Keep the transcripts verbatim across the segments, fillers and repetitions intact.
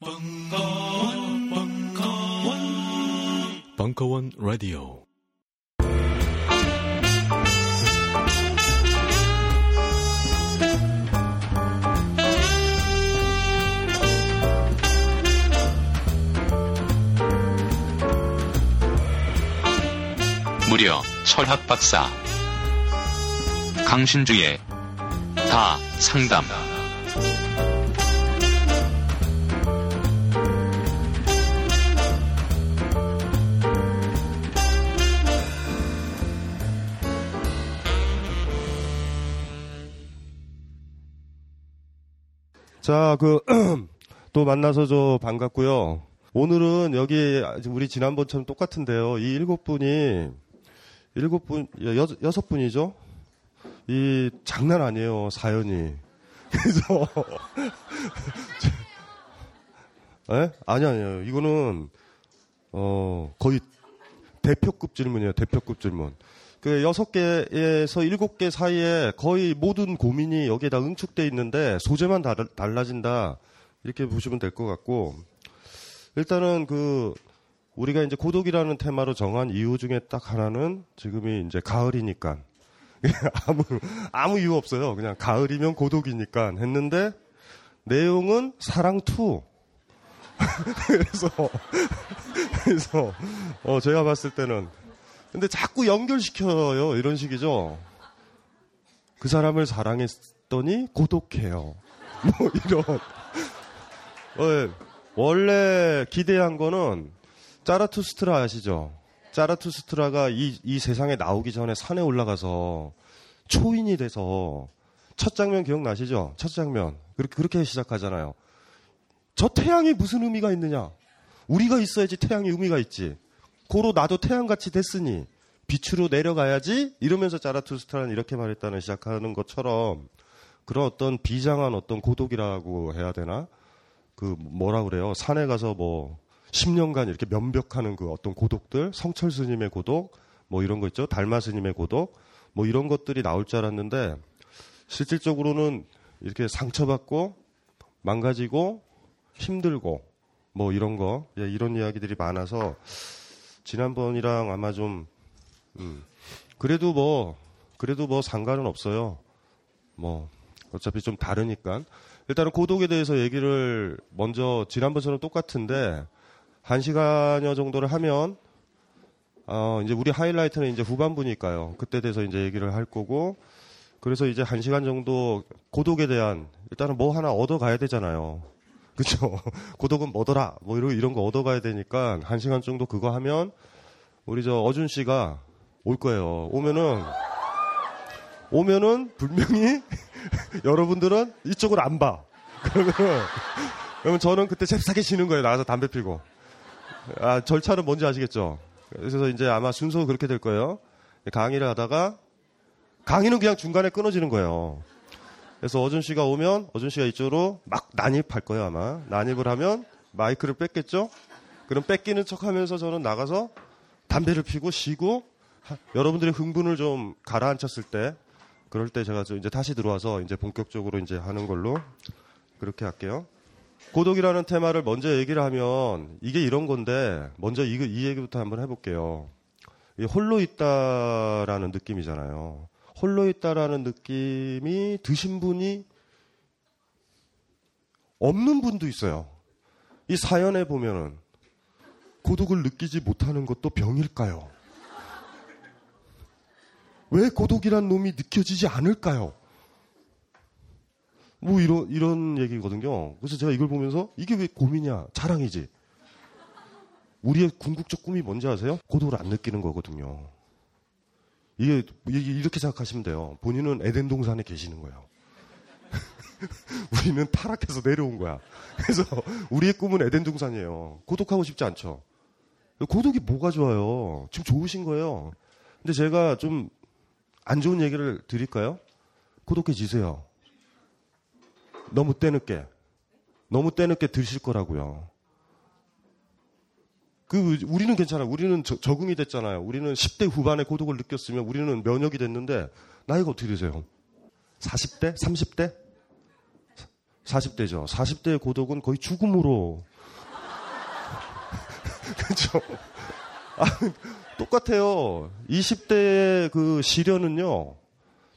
벙커 원, 벙커 원, 벙커 원 라디오. 무려 철학 박사 강신주의 다 상담. 자, 그 또 만나서 저 반갑고요. 오늘은 여기 우리 지난번처럼 똑같은데요. 이 일곱 분이 일곱 분 여섯, 여섯 분이죠. 이 장난 아니에요, 사연이. 그래서 에? 아니 아니에요. 이거는 어 거의 대표급 질문이에요. 대표급 질문. 그 여섯 개에서 일곱 개 사이에 거의 모든 고민이 여기에 다 응축돼 있는데 소재만 다, 달라진다 이렇게 보시면 될 것 같고, 일단은 그 우리가 이제 고독이라는 테마로 정한 이유 중에 딱 하나는 지금이 이제 가을이니까. 아무, 아무 이유 없어요. 그냥 가을이면 고독이니까 했는데, 내용은 사랑투. 그래서, 그래서, 어, 제가 봤을 때는. 근데 자꾸 연결시켜요. 이런 식이죠. 그 사람을 사랑했더니 고독해요. 뭐, 이런. 원래 기대한 거는, 짜라투스트라 아시죠? 짜라투스트라가 이, 이 세상에 나오기 전에 산에 올라가서 초인이 돼서 첫 장면 기억나시죠? 첫 장면. 그렇게, 그렇게 시작하잖아요. 저 태양이 무슨 의미가 있느냐? 우리가 있어야지 태양이 의미가 있지. 고로 나도 태양같이 됐으니 빛으로 내려가야지? 이러면서 짜라투스트라는 이렇게 말했다는 시작하는 것처럼, 그런 어떤 비장한 어떤 고독이라고 해야 되나? 그 뭐라 그래요? 산에 가서 뭐 십 년간 이렇게 면벽하는 그 어떤 고독들, 성철 스님의 고독, 뭐 이런 거 있죠. 달마 스님의 고독, 뭐 이런 것들이 나올 줄 알았는데, 실질적으로는 이렇게 상처받고, 망가지고, 힘들고, 뭐 이런 거, 예, 이런 이야기들이 많아서, 지난번이랑 아마 좀, 음, 그래도 뭐, 그래도 뭐 상관은 없어요. 뭐, 어차피 좀 다르니까. 일단은 고독에 대해서 얘기를 먼저, 지난번처럼 똑같은데, 한 시간여 정도를 하면, 어, 이제 우리 하이라이트는 이제 후반부니까요. 그때 돼서 이제 얘기를 할 거고, 그래서 이제 한 시간 정도 고독에 대한, 일단은 뭐 하나 얻어가야 되잖아요. 그쵸? 고독은 뭐더라? 뭐 이런, 이런 거 얻어가야 되니까, 한 시간 정도 그거 하면, 우리 저 어준 씨가 올 거예요. 오면은, 오면은 분명히 여러분들은 이쪽을 안 봐. 그러면, 그러면 저는 그때 잽싸게 지는 거예요. 나가서 담배 피고. 아, 절차는 뭔지 아시겠죠? 그래서 이제 아마 순서 그렇게 될 거예요. 강의를 하다가, 강의는 그냥 중간에 끊어지는 거예요. 그래서 어준 씨가 오면, 어준 씨가 이쪽으로 막 난입할 거예요, 아마. 난입을 하면 마이크를 뺏겠죠? 그럼 뺏기는 척 하면서 저는 나가서 담배를 피고 쉬고, 하, 여러분들의 흥분을 좀 가라앉혔을 때, 그럴 때 제가 이제 다시 들어와서 이제 본격적으로 이제 하는 걸로 그렇게 할게요. 고독이라는 테마를 먼저 얘기를 하면 이게 이런 건데, 먼저 이, 이 얘기부터 한번 해볼게요. 이 홀로 있다라는 느낌이잖아요. 홀로 있다라는 느낌이 드신 분이 없는 분도 있어요. 이 사연에 보면은 고독을 느끼지 못하는 것도 병일까요? 왜 고독이란 놈이 느껴지지 않을까요? 뭐 이런 이런 얘기거든요. 그래서 제가 이걸 보면서 이게 왜 고민이야? 자랑이지. 우리의 궁극적 꿈이 뭔지 아세요? 고독을 안 느끼는 거거든요. 이게, 이게 이렇게 생각하시면 돼요. 본인은 에덴 동산에 계시는 거예요. 우리는 타락해서 내려온 거야. 그래서 우리의 꿈은 에덴 동산이에요. 고독하고 싶지 않죠. 고독이 뭐가 좋아요? 지금 좋으신 거예요. 근데 제가 좀 안 좋은 얘기를 드릴까요? 고독해지세요. 너무 때늦게. 너무 때늦게 드실 거라고요. 그, 우리는 괜찮아. 우리는 저, 적응이 됐잖아요. 우리는 십 대 후반에 고독을 느꼈으면 우리는 면역이 됐는데, 나이가 어떻게 되세요? 사십 대? 삼십 대? 사십 대죠. 사십 대의 고독은 거의 죽음으로. 그죠? 아, 똑같아요. 이십 대의 그 시련은요,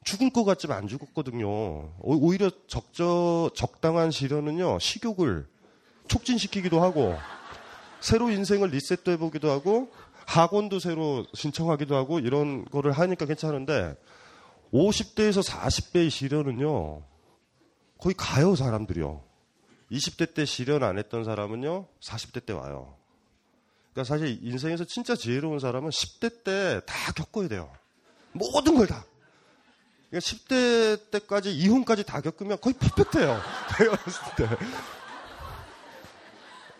죽을 것 같지만 안 죽었거든요. 오히려 적저, 적당한 시련은요, 식욕을 촉진시키기도 하고, 새로 인생을 리셋도 해보기도 하고, 학원도 새로 신청하기도 하고, 이런 거를 하니까 괜찮은데, 오십 대에서 사십 대의 시련은요, 거의 가요, 사람들이요. 이십 대 때 시련 안 했던 사람은요, 사십 대 때 와요. 그러니까 사실 인생에서 진짜 지혜로운 사람은 십 대 때 다 겪어야 돼요. 모든 걸 다. 그러니까 십 대 때까지 이혼까지 다 겪으면 거의 퍼펙트예요. 내가 봤을 때.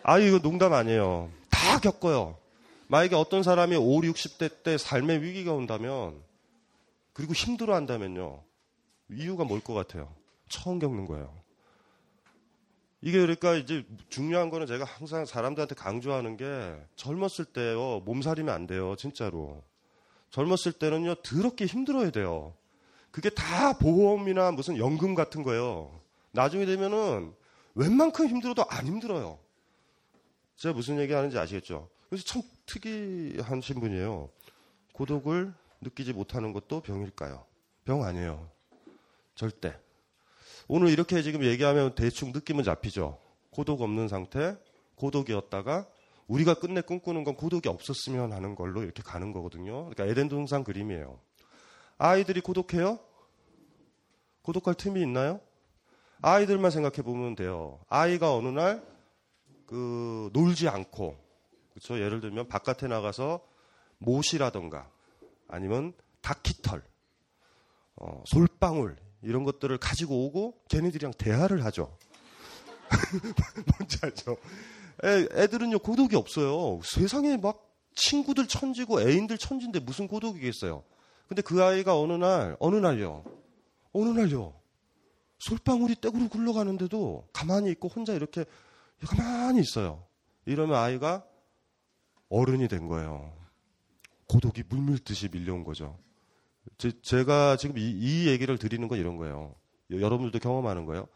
아, 이거 농담 아니에요. 다 겪어요. 만약에 어떤 사람이 오십, 육십 대 때 삶의 위기가 온다면, 그리고 힘들어 한다면요. 이유가 뭘 것 같아요? 처음 겪는 거예요. 이게 그러니까 이제 중요한 거는 제가 항상 사람들한테 강조하는 게, 젊었을 때요, 몸살이면 안 돼요. 진짜로. 젊었을 때는요, 더럽게 힘들어야 돼요. 그게 다 보험이나 무슨 연금 같은 거예요. 나중에 되면은 웬만큼 힘들어도 안 힘들어요. 제가 무슨 얘기 하는지 아시겠죠? 그래서 참 특이하신 분이에요. 고독을 느끼지 못하는 것도 병일까요? 병 아니에요. 절대. 오늘 이렇게 지금 얘기하면 대충 느낌은 잡히죠. 고독 없는 상태, 고독이었다가 우리가 끝내 꿈꾸는 건 고독이 없었으면 하는 걸로 이렇게 가는 거거든요. 그러니까 에덴 동산 그림이에요. 아이들이 고독해요? 고독할 틈이 있나요? 아이들만 생각해 보면 돼요. 아이가 어느 날 그 놀지 않고, 그렇죠? 예를 들면 바깥에 나가서 못이라던가 아니면 다키털, 어, 솔방울 이런 것들을 가지고 오고 걔네들이랑 대화를 하죠. 뭔지 알죠? 애, 애들은요, 고독이 없어요. 세상에 막 친구들 천지고 애인들 천지인데 무슨 고독이겠어요. 근데 그 아이가 어느 날, 어느 날요, 어느 날요, 솔방울이 떼구로 굴러가는데도 가만히 있고 혼자 이렇게 가만히 있어요. 이러면 아이가 어른이 된 거예요. 고독이 물밀듯이 밀려온 거죠. 제, 제가 지금 이, 이 얘기를 드리는 건 이런 거예요. 여러분들도 경험하는 거예요.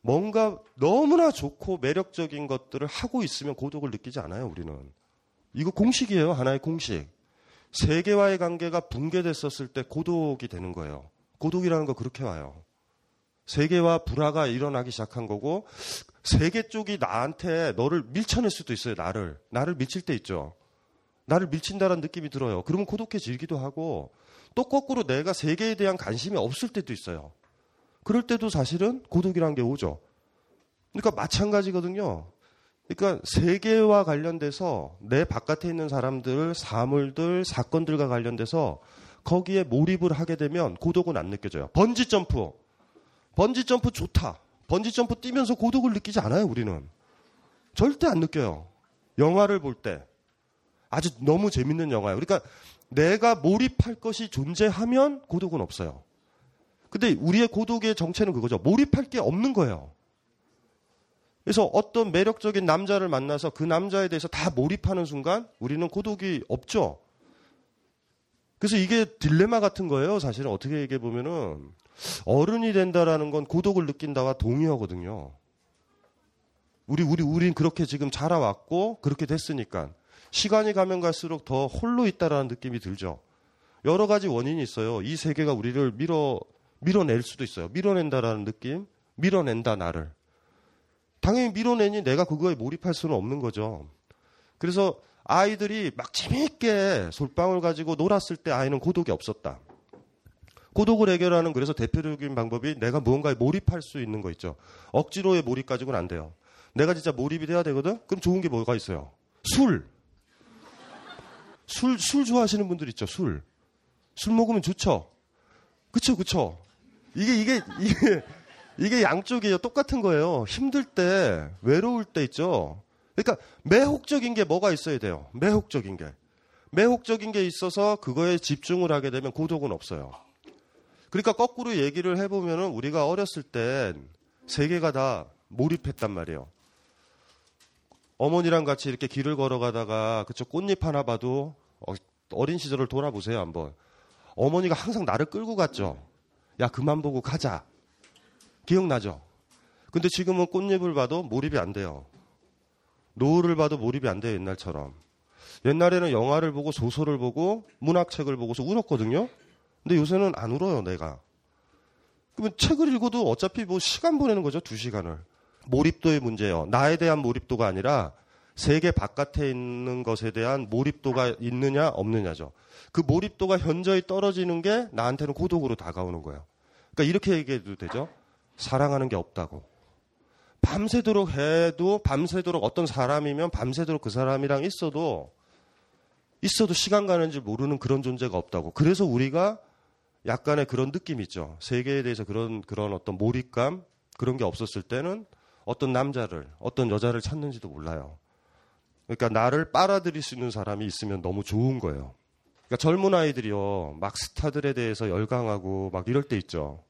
뭔가 너무나 좋고 매력적인 것들을 하고 있으면 고독을 느끼지 않아요, 우리는. 이거 공식이에요, 하나의 공식. 세계와의 관계가 붕괴됐었을 때 고독이 되는 거예요. 고독이라는 거 그렇게 와요. 세계와 불화가 일어나기 시작한 거고, 세계 쪽이 나한테 너를 밀쳐낼 수도 있어요, 나를. 나를 밀칠 때 있죠. 나를 밀친다라는 느낌이 들어요. 그러면 고독해지기도 하고, 또 거꾸로 내가 세계에 대한 관심이 없을 때도 있어요. 그럴 때도 사실은 고독이라는 게 오죠. 그러니까 마찬가지거든요. 그러니까 세계와 관련돼서 내 바깥에 있는 사람들, 사물들, 사건들과 관련돼서 거기에 몰입을 하게 되면 고독은 안 느껴져요. 번지점프. 번지점프 좋다. 번지점프 뛰면서 고독을 느끼지 않아요, 우리는. 절대 안 느껴요. 영화를 볼 때. 아주 너무 재밌는 영화예요. 그러니까 내가 몰입할 것이 존재하면 고독은 없어요. 근데 우리의 고독의 정체는 그거죠. 몰입할 게 없는 거예요. 그래서 어떤 매력적인 남자를 만나서 그 남자에 대해서 다 몰입하는 순간 우리는 고독이 없죠. 그래서 이게 딜레마 같은 거예요. 사실은 어떻게 얘기해 보면은 어른이 된다라는 건 고독을 느낀다와 동의하거든요. 우리, 우리, 우린 그렇게 지금 자라왔고 그렇게 됐으니까. 시간이 가면 갈수록 더 홀로 있다라는 느낌이 들죠. 여러 가지 원인이 있어요. 이 세계가 우리를 밀어, 밀어낼 수도 있어요. 밀어낸다라는 느낌, 밀어낸다 나를. 당연히 밀어내니 내가 그거에 몰입할 수는 없는 거죠. 그래서 아이들이 막 재미있게 솔방울 가지고 놀았을 때 아이는 고독이 없었다. 고독을 해결하는 그래서 대표적인 방법이 내가 무언가에 몰입할 수 있는 거 있죠. 억지로의 몰입 가지고는 안 돼요. 내가 진짜 몰입이 돼야 되거든? 그럼 좋은 게 뭐가 있어요? 술! 술, 술 좋아하시는 분들 있죠, 술. 술 먹으면 좋죠? 그쵸, 그쵸? 이게, 이게, 이게, 이게 양쪽이에요. 똑같은 거예요. 힘들 때, 외로울 때 있죠? 그러니까, 매혹적인 게 뭐가 있어야 돼요? 매혹적인 게. 매혹적인 게 있어서 그거에 집중을 하게 되면 고독은 없어요. 그러니까, 거꾸로 얘기를 해보면은 우리가 어렸을 땐 세계가 다 몰입했단 말이에요. 어머니랑 같이 이렇게 길을 걸어가다가 그쪽 꽃잎 하나 봐도 어린 시절을 돌아보세요 한번. 어머니가 항상 나를 끌고 갔죠. 야, 그만 보고 가자. 기억나죠? 근데 지금은 꽃잎을 봐도 몰입이 안 돼요. 노을을 봐도 몰입이 안 돼요, 옛날처럼. 옛날에는 영화를 보고 소설을 보고 문학책을 보고서 울었거든요. 근데 요새는 안 울어요, 내가. 그러면 책을 읽어도 어차피 뭐 시간 보내는 거죠, 두 시간을. 몰입도의 문제예요. 나에 대한 몰입도가 아니라 세계 바깥에 있는 것에 대한 몰입도가 있느냐 없느냐죠. 그 몰입도가 현저히 떨어지는 게 나한테는 고독으로 다가오는 거예요. 그러니까 이렇게 얘기해도 되죠. 사랑하는 게 없다고. 밤새도록 해도 밤새도록 어떤 사람이면 밤새도록 그 사람이랑 있어도 있어도 시간 가는 줄 모르는 그런 존재가 없다고. 그래서 우리가 약간의 그런 느낌이 있죠. 세계에 대해서 그런 그런 어떤 몰입감 그런 게 없었을 때는 어떤 남자를 어떤 여자를 찾는지도 몰라요. 그러니까 나를 빨아들일 수 있는 사람이 있으면 너무 좋은 거예요. 그러니까 젊은 아이들이요. 막 스타들에 대해서 열광하고 막 이럴 때 있죠.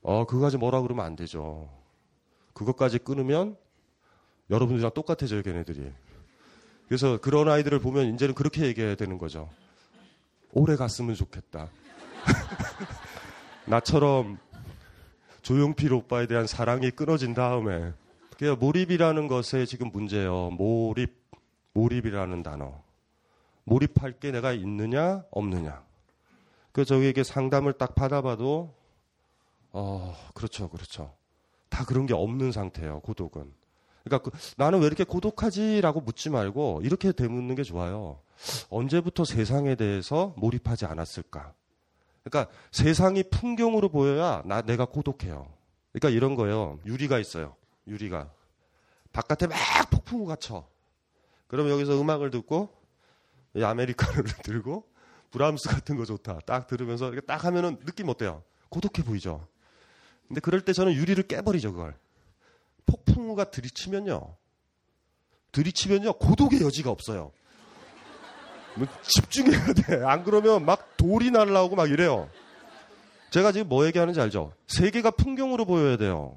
어, 그거까지 뭐라 그러면 안 되죠. 그것까지 끊으면 여러분들이랑 똑같아져요, 걔네들이. 그래서 그런 아이들을 보면 이제는 그렇게 얘기해야 되는 거죠. 오래 갔으면 좋겠다. 나처럼 조용필 오빠에 대한 사랑이 끊어진 다음에. 그러니까 몰입이라는 것에 지금 문제예요. 몰입, 몰입이라는 단어. 몰입할 게 내가 있느냐 없느냐. 그래서 저에게 상담을 딱 받아봐도 어, 그렇죠, 그렇죠. 다 그런 게 없는 상태예요, 고독은. 그러니까 그, 나는 왜 이렇게 고독하지라고 묻지 말고 이렇게 되묻는 게 좋아요. 언제부터 세상에 대해서 몰입하지 않았을까? 그러니까 세상이 풍경으로 보여야 나 내가 고독해요. 그러니까 이런 거예요. 유리가 있어요. 유리가 바깥에 막 폭풍우가 쳐. 그럼 여기서 음악을 듣고 이 아메리카노를 들고 브람스 같은 거 좋다. 딱 들으면서 이렇게 딱 하면은 느낌 어때요? 고독해 보이죠. 근데 그럴 때 저는 유리를 깨버리죠, 그걸. 폭풍우가 들이치면요. 들이치면요. 고독의 여지가 없어요. 뭐 집중해야 돼. 안 그러면 막 돌이 날라오고 막 이래요. 제가 지금 뭐 얘기하는지 알죠? 세계가 풍경으로 보여야 돼요.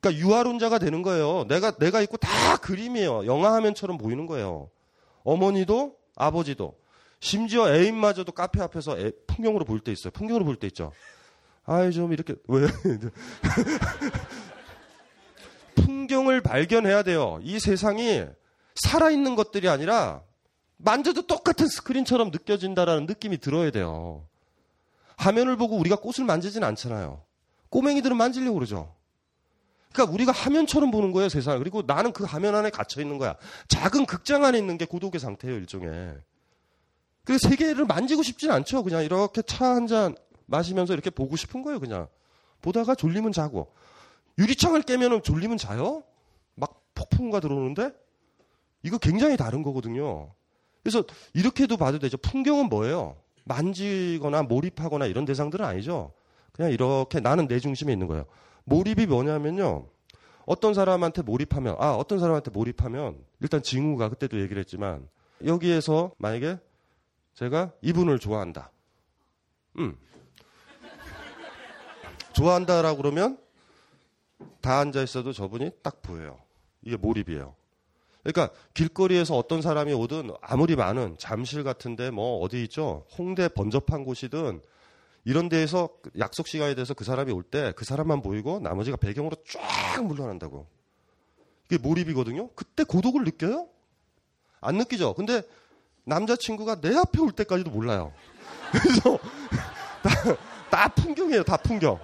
그러니까 유화론자가 되는 거예요. 내가 내가 있고 다 그림이에요. 영화 화면처럼 보이는 거예요. 어머니도 아버지도 심지어 애인마저도 카페 앞에서 애, 풍경으로 볼 때 있어요. 풍경으로 볼 때 있죠. 아이 좀 이렇게 왜 풍경을 발견해야 돼요. 이 세상이 살아있는 것들이 아니라 만져도 똑같은 스크린처럼 느껴진다라는 느낌이 들어야 돼요. 화면을 보고 우리가 꽃을 만지진 않잖아요. 꼬맹이들은 만지려고 그러죠. 그러니까 우리가 화면처럼 보는 거예요, 세상을. 그리고 나는 그 화면 안에 갇혀 있는 거야. 작은 극장 안에 있는 게 고독의 상태예요, 일종의. 그래서 세계를 만지고 싶진 않죠. 그냥 이렇게 차 한 잔 마시면서 이렇게 보고 싶은 거예요, 그냥. 보다가 졸리면 자고. 유리창을 깨면 졸리면 자요? 막 폭풍우가 들어오는데? 이거 굉장히 다른 거거든요. 그래서 이렇게도 봐도 되죠. 풍경은 뭐예요? 만지거나 몰입하거나 이런 대상들은 아니죠. 그냥 이렇게 나는 내 중심에 있는 거예요. 몰입이 뭐냐면요. 어떤 사람한테 몰입하면, 아, 어떤 사람한테 몰입하면, 일단 징후가 그때도 얘기를 했지만, 여기에서 만약에 제가 이분을 좋아한다. 음. 좋아한다라고 그러면 다 앉아있어도 저분이 딱 보여요. 이게 몰입이에요. 그러니까 길거리에서 어떤 사람이 오든 아무리 많은 잠실 같은데 뭐 어디 있죠? 홍대 번잡한 곳이든 이런 데에서 약속 시간에 대해서 그 사람이 올 때 그 사람만 보이고 나머지가 배경으로 쫙 물러난다고. 이게 몰입이거든요. 그때 고독을 느껴요? 안 느끼죠. 근데 남자친구가 내 앞에 올 때까지도 몰라요. 그래서 다, 다 풍경이에요. 다 풍경.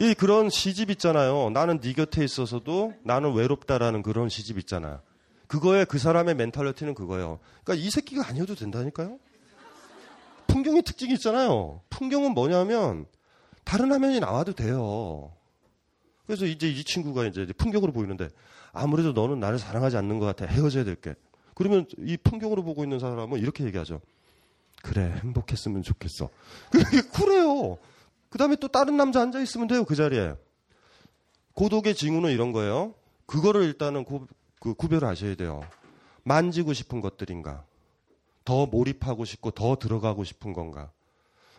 이 그런 시집 있잖아요. 나는 네 곁에 있어서도 나는 외롭다라는 그런 시집 있잖아. 그거에 그 사람의 멘탈리티는 그거예요. 그러니까 이 새끼가 아니어도 된다니까요. 풍경의 특징이 있잖아요. 풍경은 뭐냐면 다른 화면이 나와도 돼요. 그래서 이제 이 친구가 이제 풍경으로 보이는데 아무래도 너는 나를 사랑하지 않는 것 같아. 헤어져야 될게. 그러면 이 풍경으로 보고 있는 사람은 이렇게 얘기하죠. 그래, 행복했으면 좋겠어. 그게 쿨해요. 그 다음에 또 다른 남자 앉아있으면 돼요, 그 자리에. 고독의 징후는 이런 거예요. 그거를 일단은 구, 그 구별을 하셔야 돼요. 만지고 싶은 것들인가? 더 몰입하고 싶고 더 들어가고 싶은 건가?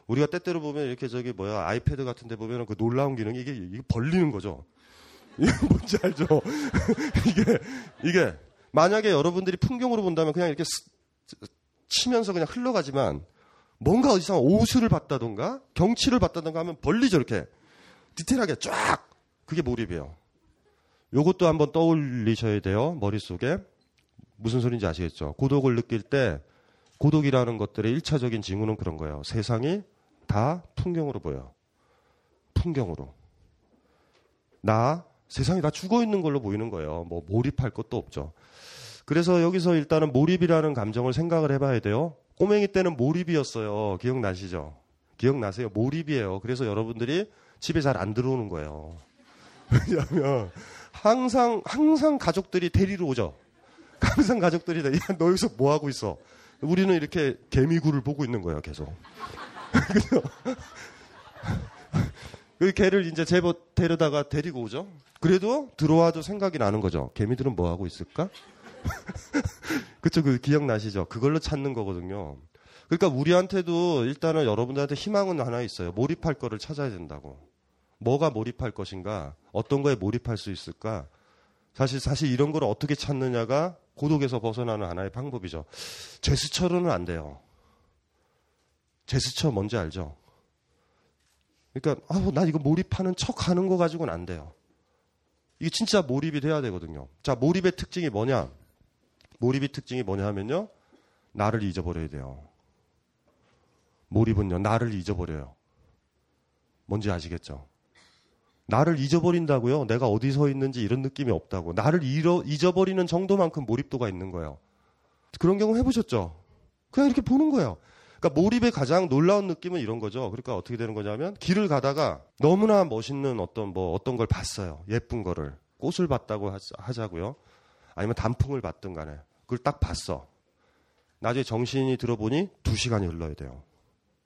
우리가 때때로 보면 이렇게 저기 뭐야, 아이패드 같은 데 보면 그 놀라운 기능이 이게, 이게 벌리는 거죠. 이게 뭔지 알죠? 이게, 이게. 만약에 여러분들이 풍경으로 본다면 그냥 이렇게 스, 치면서 그냥 흘러가지만 뭔가 어디서 오수를 봤다던가 경치를 봤다던가 하면 벌리죠, 이렇게. 디테일하게 쫙. 그게 몰입이에요. 요것도 한번 떠올리셔야 돼요. 머릿속에. 무슨 소린지 아시겠죠? 고독을 느낄 때 고독이라는 것들의 일차적인 징후는 그런 거예요. 세상이 다 풍경으로 보여요. 풍경으로. 나, 세상이 다 죽어있는 걸로 보이는 거예요. 뭐 몰입할 것도 없죠. 그래서 여기서 일단은 몰입이라는 감정을 생각을 해봐야 돼요. 꼬맹이 때는 몰입이었어요. 기억나시죠? 기억나세요? 몰입이에요. 그래서 여러분들이 집에 잘 안 들어오는 거예요. 왜냐하면 항상 항상 가족들이 데리러 오죠. 항상 가족들이 데리러, 야, 너 여기서 뭐 하고 있어? 우리는 이렇게 개미굴을 보고 있는 거예요. 계속. 그죠? 그 개를 이제 제법 데려다가 데리고 오죠. 그래도 들어와도 생각이 나는 거죠. 개미들은 뭐 하고 있을까? 그쵸, 그 기억나시죠? 그걸로 찾는 거거든요. 그러니까 우리한테도 일단은 여러분들한테 희망은 하나 있어요. 몰입할 거를 찾아야 된다고. 뭐가 몰입할 것인가? 어떤 거에 몰입할 수 있을까? 사실 사실 이런 걸 어떻게 찾느냐가 고독에서 벗어나는 하나의 방법이죠. 제스처로는 안 돼요. 제스처 뭔지 알죠? 그러니까 아우 나 이거 몰입하는 척 하는 거 가지고는 안 돼요. 이게 진짜 몰입이 돼야 되거든요. 자, 몰입의 특징이 뭐냐? 몰입의 특징이 뭐냐 하면요. 나를 잊어버려야 돼요. 몰입은요. 나를 잊어버려요. 뭔지 아시겠죠? 나를 잊어버린다고요. 내가 어디 서 있는지 이런 느낌이 없다고. 나를 잃어, 잊어버리는 정도만큼 몰입도가 있는 거예요. 그런 경우 해보셨죠? 그냥 이렇게 보는 거예요. 그러니까 몰입의 가장 놀라운 느낌은 이런 거죠. 그러니까 어떻게 되는 거냐면 길을 가다가 너무나 멋있는 어떤 뭐 어떤 걸 봤어요. 예쁜 거를. 꽃을 봤다고 하자고요. 아니면 단풍을 봤든 간에. 그걸 딱 봤어. 나중에 정신이 들어보니 두 시간이 흘러야 돼요.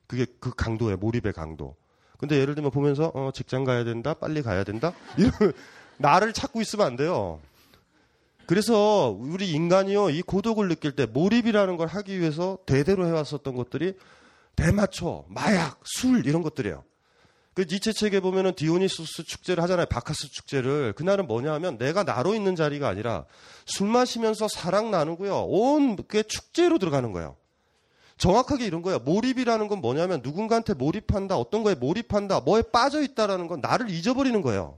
그게 그 강도예요. 몰입의 강도. 근데 예를 들면 보면서 어, 직장 가야 된다. 빨리 가야 된다. 이런 나를 찾고 있으면 안 돼요. 그래서 우리 인간이요. 이 고독을 느낄 때 몰입이라는 걸 하기 위해서 대대로 해왔었던 것들이 대마초, 마약, 술 이런 것들이에요. 그 니체 책에 보면은 디오니소스 축제를 하잖아요. 바카스 축제를. 그날은 뭐냐 하면 내가 나로 있는 자리가 아니라 술 마시면서 사랑 나누고요. 온 그게 축제로 들어가는 거예요. 정확하게 이런 거예요. 몰입이라는 건 뭐냐면 누군가한테 몰입한다. 어떤 거에 몰입한다. 뭐에 빠져있다라는 건 나를 잊어버리는 거예요.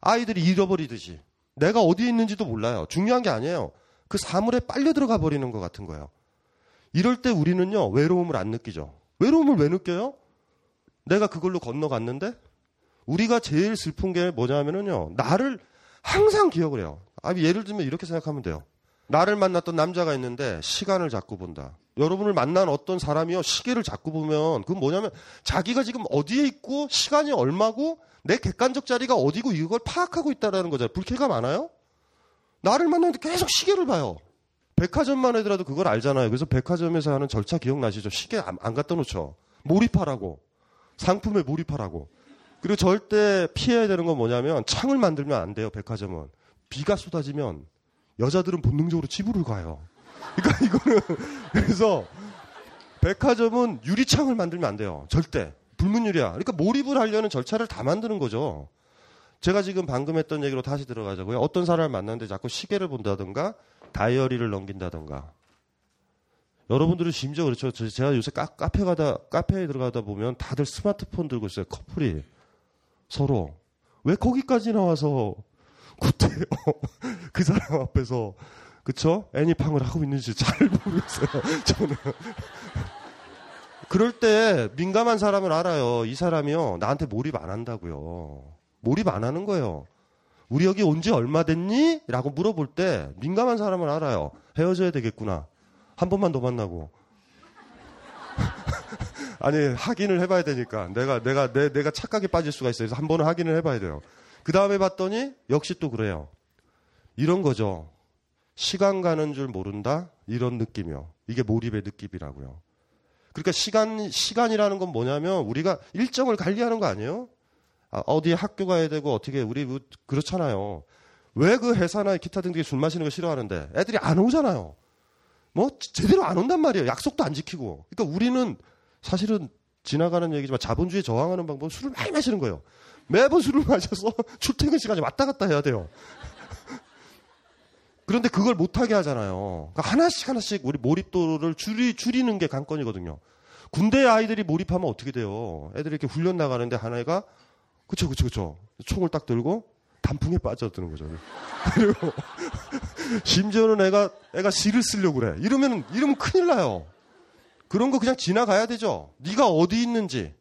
아이들이 잃어버리듯이. 내가 어디에 있는지도 몰라요. 중요한 게 아니에요. 그 사물에 빨려 들어가 버리는 것 같은 거예요. 이럴 때 우리는요. 외로움을 안 느끼죠. 외로움을 왜 느껴요? 내가 그걸로 건너갔는데 우리가 제일 슬픈 게 뭐냐면요. 나를 항상 기억을 해요. 아니, 예를 들면 이렇게 생각하면 돼요. 나를 만났던 남자가 있는데 시간을 자꾸 본다. 여러분을 만난 어떤 사람이요. 시계를 자꾸 보면 그건 뭐냐면 자기가 지금 어디에 있고 시간이 얼마고 내 객관적 자리가 어디고 이걸 파악하고 있다는 거잖아요. 불쾌감 많아요? 나를 만났는데 계속 시계를 봐요. 백화점만 해더라도 그걸 알잖아요. 그래서 백화점에서 하는 절차 기억나시죠? 시계 안, 안 갖다 놓죠. 몰입하라고. 상품에 몰입하라고. 그리고 절대 피해야 되는 건 뭐냐면 창을 만들면 안 돼요. 백화점은. 비가 쏟아지면 여자들은 본능적으로 집으로 가요. 그러니까 이거는 그래서 백화점은 유리창을 만들면 안 돼요. 절대. 불문율이야. 그러니까 몰입을 하려는 절차를 다 만드는 거죠. 제가 지금 방금 했던 얘기로 다시 들어가자고요. 어떤 사람을 만났는데 자꾸 시계를 본다든가 다이어리를 넘긴다든가. 여러분들은 심지어 그렇죠. 제가 요새 카, 카페 가다, 카페에 들어가다 보면 다들 스마트폰 들고 있어요. 커플이. 서로. 왜 거기까지 나와서 구태요. 그 사람 앞에서. 그쵸? 애니팡을 하고 있는지 잘 모르겠어요. 저는. 그럴 때 민감한 사람을 알아요. 이 사람이요. 나한테 몰입 안 한다고요. 몰입 안 하는 거예요. 우리 여기 온 지 얼마 됐니? 라고 물어볼 때 민감한 사람을 알아요. 헤어져야 되겠구나. 한 번만 더 만나고. 아니, 확인을 해봐야 되니까. 내가, 내가, 내, 내가 착각에 빠질 수가 있어요. 그래서 한 번은 확인을 해봐야 돼요. 그 다음에 봤더니 역시 또 그래요. 이런 거죠. 시간 가는 줄 모른다? 이런 느낌이요. 이게 몰입의 느낌이라고요. 그러니까 시간, 시간이라는 건 뭐냐면 우리가 일정을 관리하는 거 아니에요? 아, 어디에 학교 가야 되고 어떻게 우리 그렇잖아요. 왜 그 회사나 기타 등등에 술 마시는 거 싫어하는데 애들이 안 오잖아요. 뭐 제대로 안 온단 말이에요. 약속도 안 지키고. 그러니까 우리는 사실은 지나가는 얘기지만 자본주의에 저항하는 방법은 술을 많이 마시는 거예요. 매번 술을 마셔서 출퇴근 시간이 왔다 갔다 해야 돼요. 그런데 그걸 못하게 하잖아요. 그러니까 하나씩 하나씩 우리 몰입도를 줄이, 줄이는 게 관건이거든요. 군대 아이들이 몰입하면 어떻게 돼요? 애들이 이렇게 훈련 나가는데 하나가 그쵸, 그쵸, 그쵸. 총을 딱 들고 단풍에 빠져드는 거죠. 그리고 심지어는 애가, 애가 시를 쓰려고 그래. 이러면, 이러면 큰일 나요. 그런 거 그냥 지나가야 되죠. 네가 어디 있는지.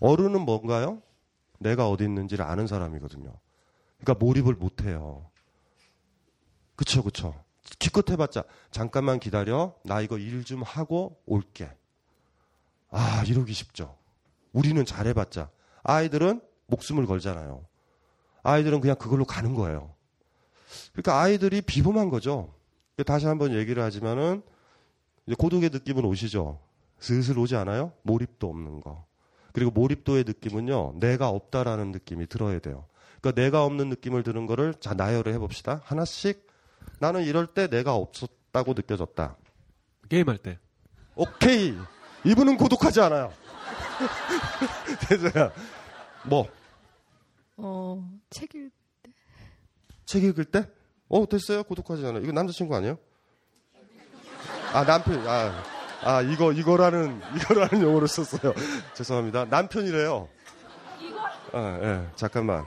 어른은 뭔가요? 내가 어디 있는지를 아는 사람이거든요. 그러니까 몰입을 못 해요. 그쵸, 그쵸. 기껏 해봤자 잠깐만 기다려. 나 이거 일 좀 하고 올게. 아, 이러기 쉽죠. 우리는 잘해봤자. 아이들은 목숨을 걸잖아요. 아이들은 그냥 그걸로 가는 거예요. 그러니까 아이들이 비범한 거죠. 다시 한번 얘기를 하지만은 이제 고독의 느낌은 오시죠. 슬슬 오지 않아요? 몰입도 없는 거. 그리고 몰입도의 느낌은요. 내가 없다라는 느낌이 들어야 돼요. 그러니까 내가 없는 느낌을 드는 거를 자 나열을 해봅시다. 하나씩. 나는 이럴 때 내가 없었다고 느껴졌다. 게임할 때. 오케이. 이분은 고독하지 않아요. 그래서 뭐? 어, 책 읽을 때. 책 읽을 때? 어, 됐어요. 고독하지 않아요. 이거 남자친구 아니에요? 아, 남편. 아, 아 이거, 이거라는, 이거라는 용어를 썼어요. 죄송합니다. 남편이래요. 이거? 아, 예. 잠깐만.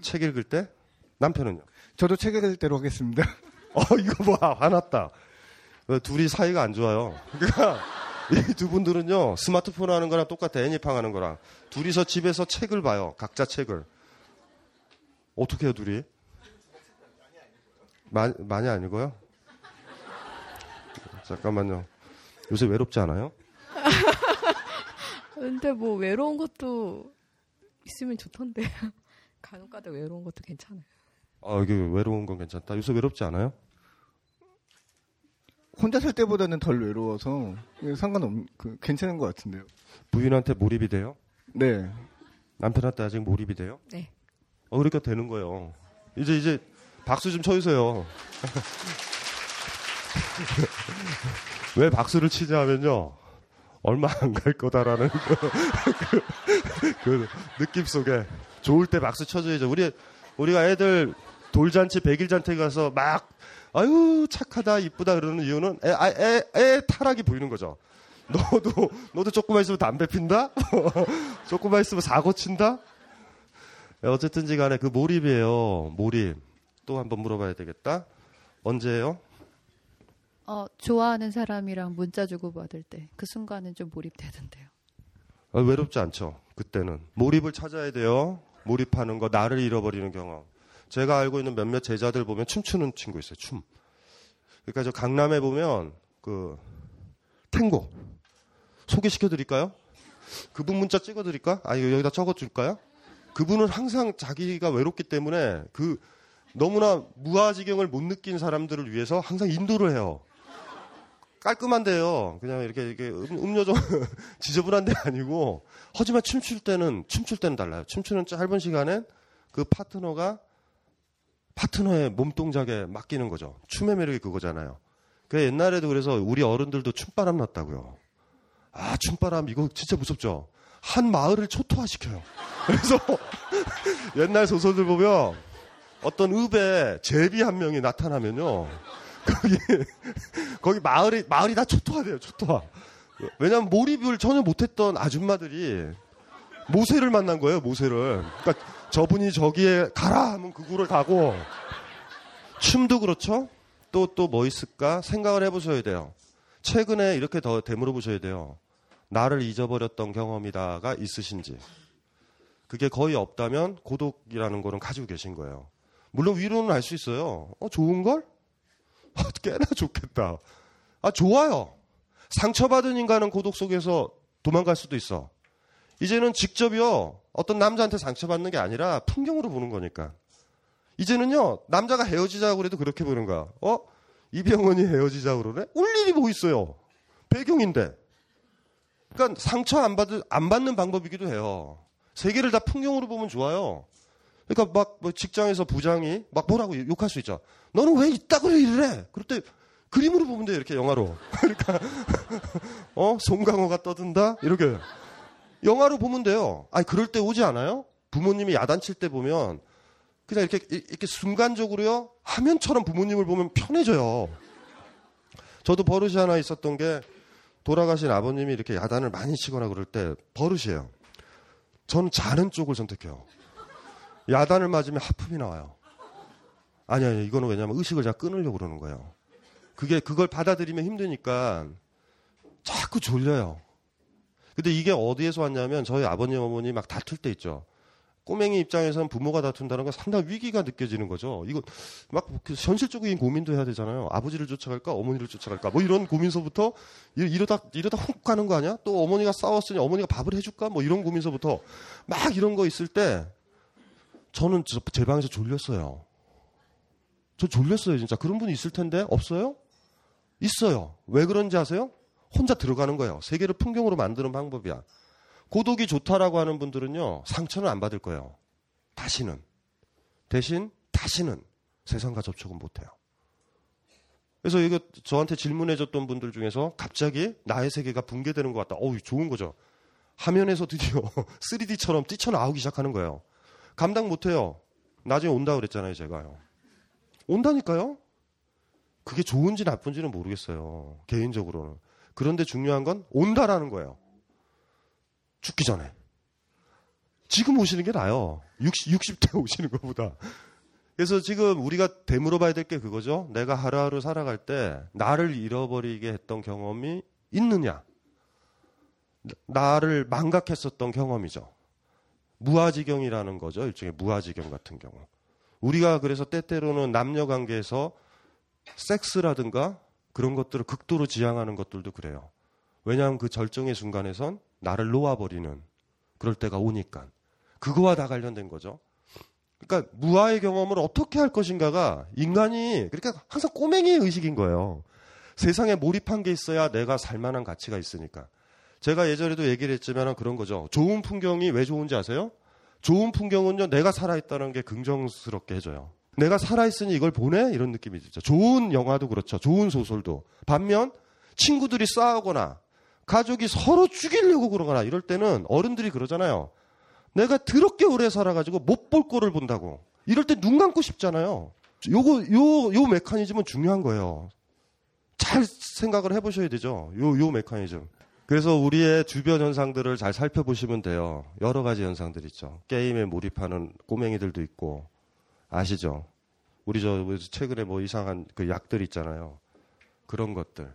책 읽을 때? 남편은요? 저도 책 읽을 때로 하겠습니다. 어, 이거 봐. 화났다. 둘이 사이가 안 좋아요. 그러니까. 이 두 분들은요, 스마트폰 하는 거랑 똑같아. 애니팡 하는 거랑. 둘이서 집에서 책을 봐요. 각자 책을. 어떻게 해요, 둘이? 많이, 많이 안 읽어요? 잠깐만요. 요새 외롭지 않아요? 근데 뭐, 외로운 것도 있으면 좋던데. 간혹 가다 외로운 것도 괜찮아요. 아, 이게 외로운 건 괜찮다. 요새 외롭지 않아요? 혼자 살 때보다는 덜 외로워서 상관없, 그, 괜찮은 것 같은데요. 부인한테 몰입이 돼요? 네. 남편한테 아직 몰입이 돼요? 네. 어, 그러니까 되는 거예요. 이제, 이제, 박수 좀 쳐주세요. 왜 박수를 치냐 하면요. 얼마 안 갈 거다라는 그, 그 느낌 속에. 좋을 때 박수 쳐줘야죠. 우리, 우리가 애들 돌잔치, 백일잔치 가서 막 아유 착하다 이쁘다 그러는 이유는 애, 애, 애, 애 타락이 보이는 거죠. 너도 너도 조금만 있으면 담배 핀다? 조금만 있으면 사고 친다? 어쨌든지 간에 그 몰입이에요. 몰입. 또 한번 물어봐야 되겠다. 언제예요? 어, 좋아하는 사람이랑 문자 주고받을 때 그 순간은 좀 몰입되던데요. 아, 외롭지 않죠. 그때는. 몰입을 찾아야 돼요. 몰입하는 거. 나를 잃어버리는 경험. 제가 알고 있는 몇몇 제자들 보면 춤추는 친구 있어요. 춤. 그러니까 저 강남에 보면 그 탱고 소개시켜드릴까요? 그분 문자 찍어드릴까? 아니 여기다 적어줄까요? 그분은 항상 자기가 외롭기 때문에 그 너무나 무아지경을 못 느낀 사람들을 위해서 항상 인도를 해요. 깔끔한데요. 그냥 이렇게, 이렇게 음료 좀 지저분한 데 아니고. 하지만 춤출 때는 춤출 때는 달라요. 춤추는 짧은 시간엔 그 파트너가 파트너의 몸동작에 맡기는 거죠. 춤의 매력이 그거잖아요. 그 옛날에도 그래서 우리 어른들도 춤바람 났다고요. 아, 춤바람 이거 진짜 무섭죠. 한 마을을 초토화시켜요. 그래서 옛날 소설들 보면 어떤 읍에 제비 한 명이 나타나면요. 거기 거기 마을이 마을이 다 초토화돼요. 초토화. 왜냐면 몰입을 전혀 못했던 아줌마들이 모세를 만난 거예요. 모세를. 그러니까 저분이 저기에 가라 하면 그 굴을 가고. 춤도 그렇죠. 또 또 뭐 있을까 생각을 해보셔야 돼요. 최근에 이렇게 더 되물어 보셔야 돼요. 나를 잊어버렸던 경험이다가 있으신지. 그게 거의 없다면 고독이라는 거는 가지고 계신 거예요. 물론 위로는 알 수 있어요. 어, 좋은걸? 어, 꽤나 좋겠다. 아, 좋아요. 상처받은 인간은 고독 속에서 도망갈 수도 있어. 이제는 직접요. 어떤 남자한테 상처받는 게 아니라 풍경으로 보는 거니까. 이제는요. 남자가 헤어지자고 그래도 그렇게 보는 거야. 어? 이병헌이 헤어지자고 그러네? 올 일이 뭐 있어요. 배경인데. 그러니까 상처 안, 받을, 안 받는 방법이기도 해요. 세계를 다 풍경으로 보면 좋아요. 그러니까 막 뭐 직장에서 부장이 막 뭐라고 욕할 수 있죠. 너는 왜 이따구로 일을 해? 그럴 때 그림으로 보면 돼요. 이렇게 영화로. 그러니까 어? 송강호가 떠든다? 이렇게. 영화로 보면 돼요. 아니, 그럴 때 오지 않아요? 부모님이 야단칠 때 보면, 그냥 이렇게, 이렇게 순간적으로요, 화면처럼 부모님을 보면 편해져요. 저도 버릇이 하나 있었던 게, 돌아가신 아버님이 이렇게 야단을 많이 치거나 그럴 때 버릇이에요. 저는 자는 쪽을 선택해요. 야단을 맞으면 하품이 나와요. 아니, 아니, 이거는 왜냐면 의식을 제가 끊으려고 그러는 거예요. 그게, 그걸 받아들이면 힘드니까 자꾸 졸려요. 근데 이게 어디에서 왔냐면 저희 아버님, 어머니 막 다툴 때 있죠. 꼬맹이 입장에서는 부모가 다툰다는 건 상당히 위기가 느껴지는 거죠. 이거 막 현실적인 고민도 해야 되잖아요. 아버지를 쫓아갈까? 어머니를 쫓아갈까? 뭐 이런 고민서부터 이러다, 이러다 훅 가는 거 아니야? 또 어머니가 싸웠으니 어머니가 밥을 해줄까? 뭐 이런 고민서부터 막 이런 거 있을 때 저는 제 방에서 졸렸어요. 저 졸렸어요, 진짜. 그런 분이 있을 텐데 없어요? 있어요. 왜 그런지 아세요? 혼자 들어가는 거예요. 세계를 풍경으로 만드는 방법이야. 고독이 좋다라고 하는 분들은요, 상처는 안 받을 거예요. 다시는. 대신 다시는 세상과 접촉은 못해요. 그래서 이거 저한테 질문해줬던 분들 중에서 갑자기 나의 세계가 붕괴되는 것 같다. 어우, 좋은 거죠. 화면에서 드디어 쓰리디처럼 뛰쳐나오기 시작하는 거예요. 감당 못해요. 나중에 온다고 그랬잖아요, 제가요. 온다니까요? 그게 좋은지 나쁜지는 모르겠어요, 개인적으로는. 그런데 중요한 건 온다라는 거예요. 죽기 전에. 지금 오시는 게 나아요. 육십, 육십 대 오시는 것보다. 그래서 지금 우리가 되물어 봐야 될 게 그거죠. 내가 하루하루 살아갈 때 나를 잃어버리게 했던 경험이 있느냐. 나를 망각했었던 경험이죠. 무아지경이라는 거죠. 일종의 무아지경 같은 경우. 우리가 그래서 때때로는 남녀관계에서 섹스라든가 그런 것들을 극도로 지향하는 것들도 그래요. 왜냐하면 그 절정의 순간에선 나를 놓아버리는 그럴 때가 오니까. 그거와 다 관련된 거죠. 그러니까 무아의 경험을 어떻게 할 것인가가 인간이 그러니까 항상 꼬맹이의 의식인 거예요. 세상에 몰입한 게 있어야 내가 살만한 가치가 있으니까. 제가 예전에도 얘기를 했지만 그런 거죠. 좋은 풍경이 왜 좋은지 아세요? 좋은 풍경은요, 내가 살아있다는 게 긍정스럽게 해줘요. 내가 살아있으니 이걸 보내? 이런 느낌이 들죠. 좋은 영화도 그렇죠. 좋은 소설도. 반면 친구들이 싸우거나 가족이 서로 죽이려고 그러거나 이럴 때는 어른들이 그러잖아요. 내가 더럽게 오래 살아가지고 못 볼 꼴을 본다고. 이럴 때 눈 감고 싶잖아요. 요거, 요, 요 메커니즘은 중요한 거예요. 잘 생각을 해보셔야 되죠. 요, 요 메커니즘. 그래서 우리의 주변 현상들을 잘 살펴보시면 돼요. 여러 가지 현상들이 있죠. 게임에 몰입하는 꼬맹이들도 있고, 아시죠? 우리 저 최근에 뭐 이상한 그 약들 있잖아요. 그런 것들.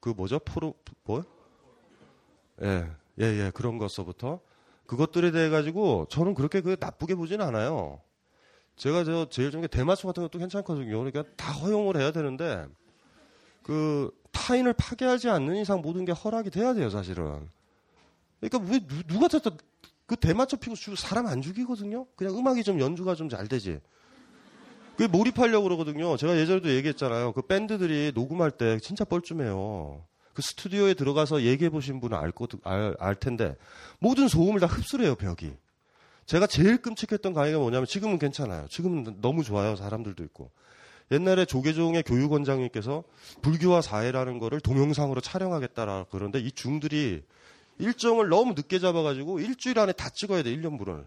그 뭐죠? 프로 뭐? 예, 예, 예. 그런 것서부터 그것들에 대해 가지고 저는 그렇게 그 나쁘게 보진 않아요. 제가 저 제일 좋은 게 대마초 같은 것도 괜찮거든요. 그러니까 다 허용을 해야 되는데 그 타인을 파괴하지 않는 이상 모든 게 허락이 돼야 돼요, 사실은. 그러니까 왜 누, 누가 찾다 그 대마초 피고 사람 안 죽이거든요. 그냥 음악이 좀 연주가 좀 잘 되지. 그게 몰입하려고 그러거든요. 제가 예전에도 얘기했잖아요. 그 밴드들이 녹음할 때 진짜 뻘쭘해요. 그 스튜디오에 들어가서 얘기해보신 분은 알, 것, 알, 알 텐데 모든 소음을 다 흡수를 해요, 벽이. 제가 제일 끔찍했던 강의가 뭐냐면 지금은 괜찮아요. 지금은 너무 좋아요. 사람들도 있고. 옛날에 조계종의 교육원장님께서 불교와 사회라는 거를 동영상으로 촬영하겠다라고 그러는데 이 중들이 일정을 너무 늦게 잡아가지고 일주일 안에 다 찍어야 돼, 일 년 분을.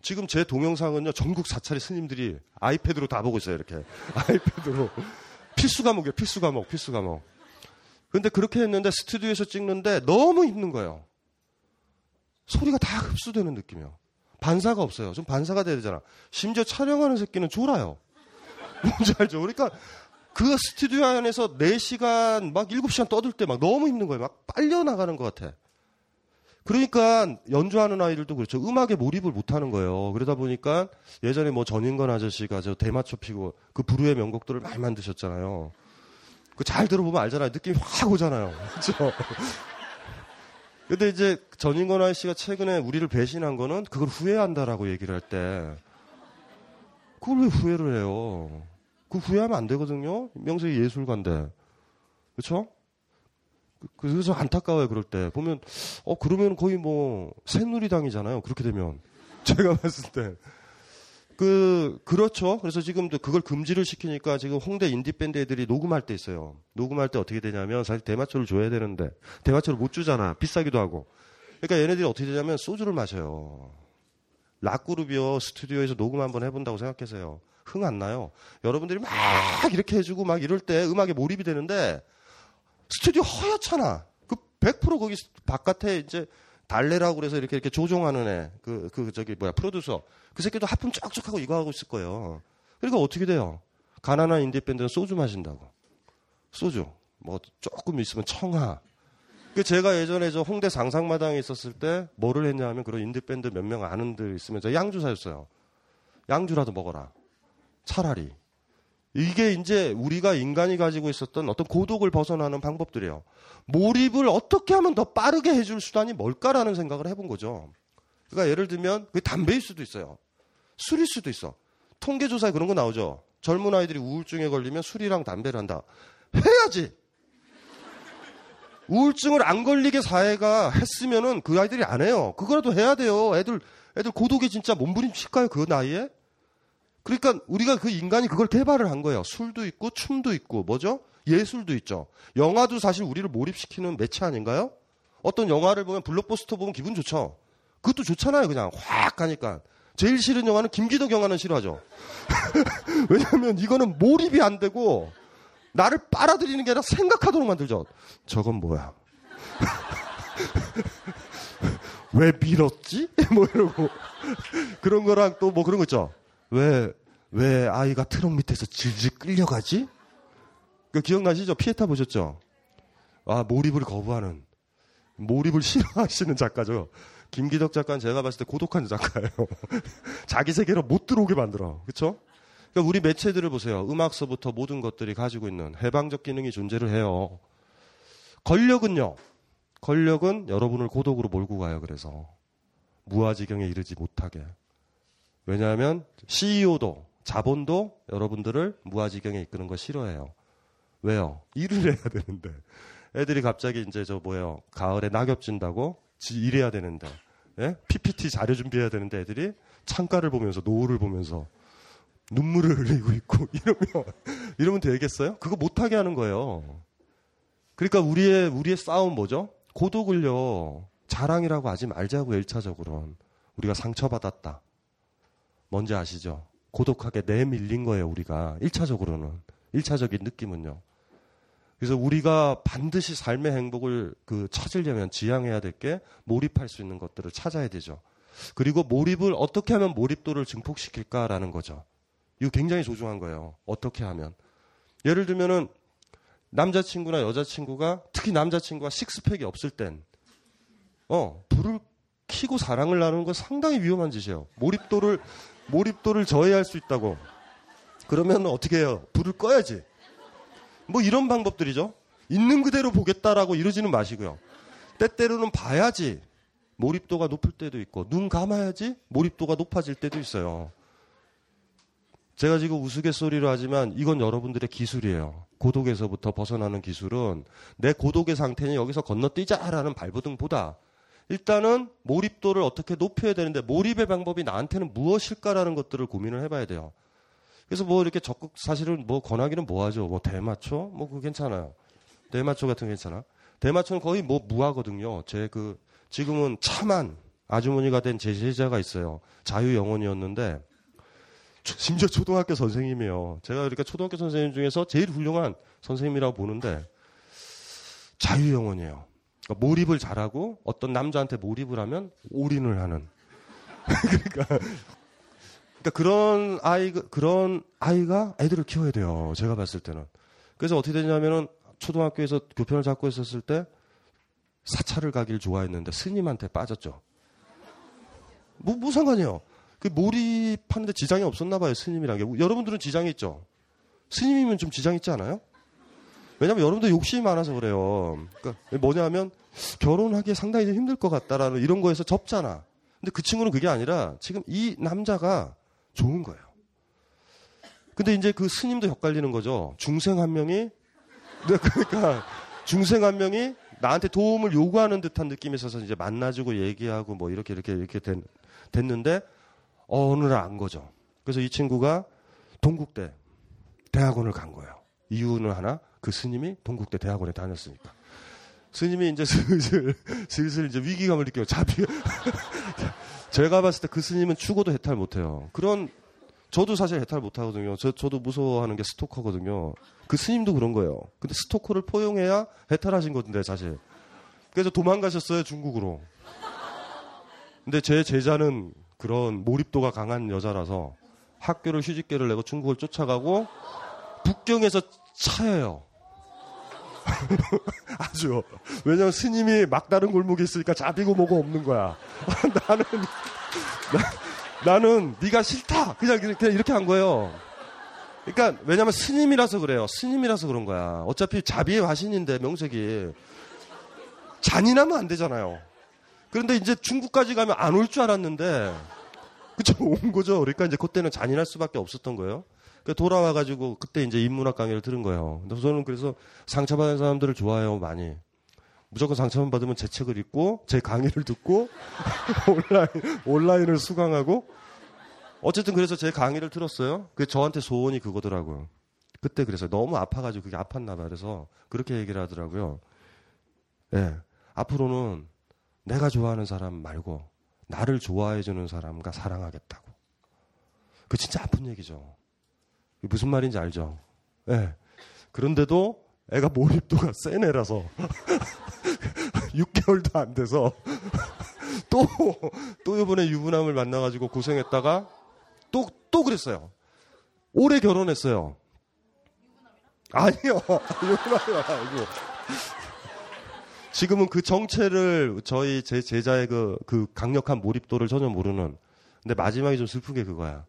지금 제 동영상은요, 전국 사찰의 스님들이 아이패드로 다 보고 있어요, 이렇게. 아이패드로. 필수 과목이에요, 필수 과목, 필수 과목. 근데 그렇게 했는데 스튜디오에서 찍는데 너무 힘든 거예요. 소리가 다 흡수되는 느낌이에요. 반사가 없어요. 좀 반사가 돼야 되잖아. 심지어 촬영하는 새끼는 졸아요. 뭔지 알죠? 그러니까 그 스튜디오 안에서 네 시간, 막 일곱 시간 떠들 때 막 너무 힘든 거예요. 막 빨려 나가는 것 같아. 그러니까 연주하는 아이들도 그렇죠. 음악에 몰입을 못하는 거예요. 그러다 보니까 예전에 뭐 전인권 아저씨가 저 대마초 피고 그 불후의 명곡들을 많이 만드셨잖아요. 그 잘 들어보면 알잖아요. 느낌이 확 오잖아요. 그렇죠? 근데 이제 전인권 아저씨가 최근에 우리를 배신한 거는 그걸 후회한다라고 얘기를 할 때 그걸 왜 후회를 해요? 그 후회하면 안 되거든요. 명색이 예술가인데. 그렇죠? 그래서 안타까워요. 그럴 때 보면 어 그러면 거의 뭐 새누리당이잖아요. 그렇게 되면 제가 봤을 때 그 그렇죠. 그래서 지금 그걸 금지를 시키니까 지금 홍대 인디 밴드 애들이 녹음할 때 있어요. 녹음할 때 어떻게 되냐면 사실 대마초를 줘야 되는데 대마초를 못 주잖아. 비싸기도 하고. 그러니까 얘네들이 어떻게 되냐면 소주를 마셔요. 락 그룹이요 스튜디오에서 녹음 한번 해본다고 생각해서요. 흥 안 나요. 여러분들이 막 이렇게 해주고 막 이럴 때 음악에 몰입이 되는데. 스튜디오 허옇잖아. 그 백 퍼센트 거기 바깥에 이제 달래라고 그래서 이렇게 이렇게 조종하는 애, 그, 그, 저기, 뭐야, 프로듀서. 그 새끼도 하품 쫙쫙 하고 이거 하고 있을 거예요. 그러니까 어떻게 돼요? 가난한 인디밴드는 소주 마신다고. 소주. 뭐, 조금 있으면 청하. 그 제가 예전에 저 홍대 상상마당에 있었을 때 뭐를 했냐 하면 그런 인디밴드 몇 명 아는 데 있으면 저 양주 사줬어요. 양주라도 먹어라. 차라리. 이게 이제 우리가 인간이 가지고 있었던 어떤 고독을 벗어나는 방법들이에요. 몰입을 어떻게 하면 더 빠르게 해줄 수단이 뭘까라는 생각을 해본 거죠. 그러니까 예를 들면 그게 담배일 수도 있어요. 술일 수도 있어. 통계조사에 그런 거 나오죠. 젊은 아이들이 우울증에 걸리면 술이랑 담배를 한다. 해야지. 우울증을 안 걸리게 사회가 했으면은 그 아이들이 안 해요. 그거라도 해야 돼요. 애들 애들 고독에 진짜 몸부림칠까요? 그 나이에? 그러니까 우리가 그 인간이 그걸 개발을 한 거예요. 술도 있고 춤도 있고 뭐죠? 예술도 있죠. 영화도 사실 우리를 몰입시키는 매체 아닌가요? 어떤 영화를 보면 블록버스터 보면 기분 좋죠. 그것도 좋잖아요. 그냥 확 가니까. 제일 싫은 영화는 김기덕 영화는 싫어하죠. 왜냐하면 이거는 몰입이 안 되고 나를 빨아들이는 게 아니라 생각하도록 만들죠. 저건 뭐야? 왜 밀었지? 뭐 이러고 그런 거랑 또 뭐 그런 거 있죠. 왜, 왜 아이가 트럭 밑에서 질질 끌려가지? 그 기억나시죠? 피에타 보셨죠? 아, 몰입을 거부하는, 몰입을 싫어하시는 작가죠. 김기덕 작가는 제가 봤을 때 고독한 작가예요. 자기 세계로 못 들어오게 만들어. 그렇죠? 그러니까 우리 매체들을 보세요. 음악서부터 모든 것들이 가지고 있는 해방적 기능이 존재를 해요. 권력은요. 권력은 여러분을 고독으로 몰고 가요. 그래서 무아지경에 이르지 못하게. 왜냐하면 씨이오도 자본도 여러분들을 무아지경에 이끄는 거 싫어해요. 왜요? 일을 해야 되는데. 애들이 갑자기 이제 저 뭐예요? 가을에 낙엽 진다고 지 일해야 되는데. 예? 피피티 자료 준비해야 되는데 애들이 창가를 보면서 노을을 보면서 눈물을 흘리고 있고 이러면 이러면 되겠어요? 그거 못하게 하는 거예요. 그러니까 우리의 우리의 싸움 뭐죠? 고독을요 자랑이라고 하지 말자고. 일차적으로는 우리가 상처받았다. 뭔지 아시죠? 고독하게 내밀린 거예요 우리가. 일차적으로는 일차적인 느낌은요. 그래서 우리가 반드시 삶의 행복을 그 찾으려면 지향해야 될 게 몰입할 수 있는 것들을 찾아야 되죠. 그리고 몰입을 어떻게 하면 몰입도를 증폭시킬까라는 거죠. 이거 굉장히 소중한 거예요. 어떻게 하면. 예를 들면은 남자친구나 여자친구가 특히 남자친구가 식스팩이 없을 땐 어, 불을 켜고 사랑을 나누는 건 상당히 위험한 짓이에요. 몰입도를 몰입도를 저해할 수 있다고. 그러면 어떻게 해요? 불을 꺼야지. 뭐 이런 방법들이죠. 있는 그대로 보겠다라고 이러지는 마시고요. 때때로는 봐야지. 몰입도가 높을 때도 있고 눈 감아야지 몰입도가 높아질 때도 있어요. 제가 지금 우스갯소리로 하지만 이건 여러분들의 기술이에요. 고독에서부터 벗어나는 기술은 내 고독의 상태는 여기서 건너뛰자라는 발버둥보다 일단은 몰입도를 어떻게 높여야 되는데 몰입의 방법이 나한테는 무엇일까라는 것들을 고민을 해봐야 돼요. 그래서 뭐 이렇게 적극 사실은 뭐 권하기는 뭐하죠. 뭐 대마초? 뭐 그거 괜찮아요. 대마초 같은 거 괜찮아. 대마초는 거의 뭐 무화거든요. 제 그 지금은 참한 아주머니가 된 제 제자가 있어요. 자유영혼이었는데 심지어 초등학교 선생님이에요. 제가 그러니까 초등학교 선생님 중에서 제일 훌륭한 선생님이라고 보는데 자유영혼이에요. 그러니까 몰입을 잘하고 어떤 남자한테 몰입을 하면 올인을 하는. 그러니까, 그러니까 그런 아이가 그런 아이가 애들을 키워야 돼요. 제가 봤을 때는. 그래서 어떻게 되냐면은 초등학교에서 교편을 잡고 있었을 때 사찰을 가길 좋아했는데 스님한테 빠졌죠. 뭐, 뭐 상관이에요. 그 몰입하는데 지장이 없었나 봐요. 스님이란 게. 여러분들은 지장이 있죠. 스님이면 좀 지장 있지 않아요? 왜냐면 여러분들 욕심이 많아서 그래요. 그러니까 뭐냐면 결혼하기에 상당히 좀 힘들 것 같다라는 이런 거에서 접잖아. 근데 그 친구는 그게 아니라 지금 이 남자가 좋은 거예요. 근데 이제 그 스님도 헷갈리는 거죠. 중생 한 명이 그러니까 중생 한 명이 나한테 도움을 요구하는 듯한 느낌이 있어서 이제 만나주고 얘기하고 뭐 이렇게 이렇게 이렇게 된, 됐는데 어느 날 안 거죠. 그래서 이 친구가 동국대 대학원을 간 거예요. 이유는 하나, 그 스님이 동국대 대학원에 다녔으니까. 스님이 이제 슬슬, 슬슬 이제 위기감을 느껴요. 자비. 제가 봤을 때 그 스님은 죽어도 해탈 못해요. 그런, 저도 사실 해탈 못하거든요. 저, 저도 무서워하는 게 스토커거든요. 그 스님도 그런 거예요. 근데 스토커를 포용해야 해탈하신 건데, 사실. 그래서 도망가셨어요, 중국으로. 근데 제 제자는 그런 몰입도가 강한 여자라서 학교를 휴직계를 내고 중국을 쫓아가고 북경에서 차예요. 아주. 왜냐면 스님이 막다른 골목에 있으니까 자비고 뭐고 없는 거야. 나는 나, 나는 네가 싫다. 그냥, 그냥 이렇게 한 거예요. 그러니까 왜냐면 스님이라서 그래요. 스님이라서 그런 거야. 어차피 자비의 화신인데 명색이 잔인하면 안 되잖아요. 그런데 이제 중국까지 가면 안 올 줄 알았는데 그쵸, 온 거죠. 그러니까 이제 그때는 잔인할 수밖에 없었던 거예요. 돌아와가지고 그때 이제 인문학 강의를 들은 거예요. 근데 저는 그래서 상처받은 사람들을 좋아해요, 많이. 무조건 상처만 받으면 제 책을 읽고, 제 강의를 듣고, 온라인, 온라인을 수강하고. 어쨌든 그래서 제 강의를 들었어요. 그게 저한테 소원이 그거더라고요. 그때 그래서 너무 아파가지고 그게 아팠나봐요. 그래서 그렇게 얘기를 하더라고요. 예. 네, 앞으로는 내가 좋아하는 사람 말고 나를 좋아해주는 사람과 사랑하겠다고. 그 진짜 아픈 얘기죠. 무슨 말인지 알죠? 예. 네. 그런데도 애가 몰입도가 센 애라서 육 개월도 안 돼서 또, 또 이번에 유부남을 만나가지고 고생했다가 또, 또 그랬어요. 올해 결혼했어요. 아니요. 유부남이라 아니고. 지금은 그 정체를 저희 제 제자의 그, 그 강력한 몰입도를 전혀 모르는. 근데 마지막이 좀 슬픈 게 그거야.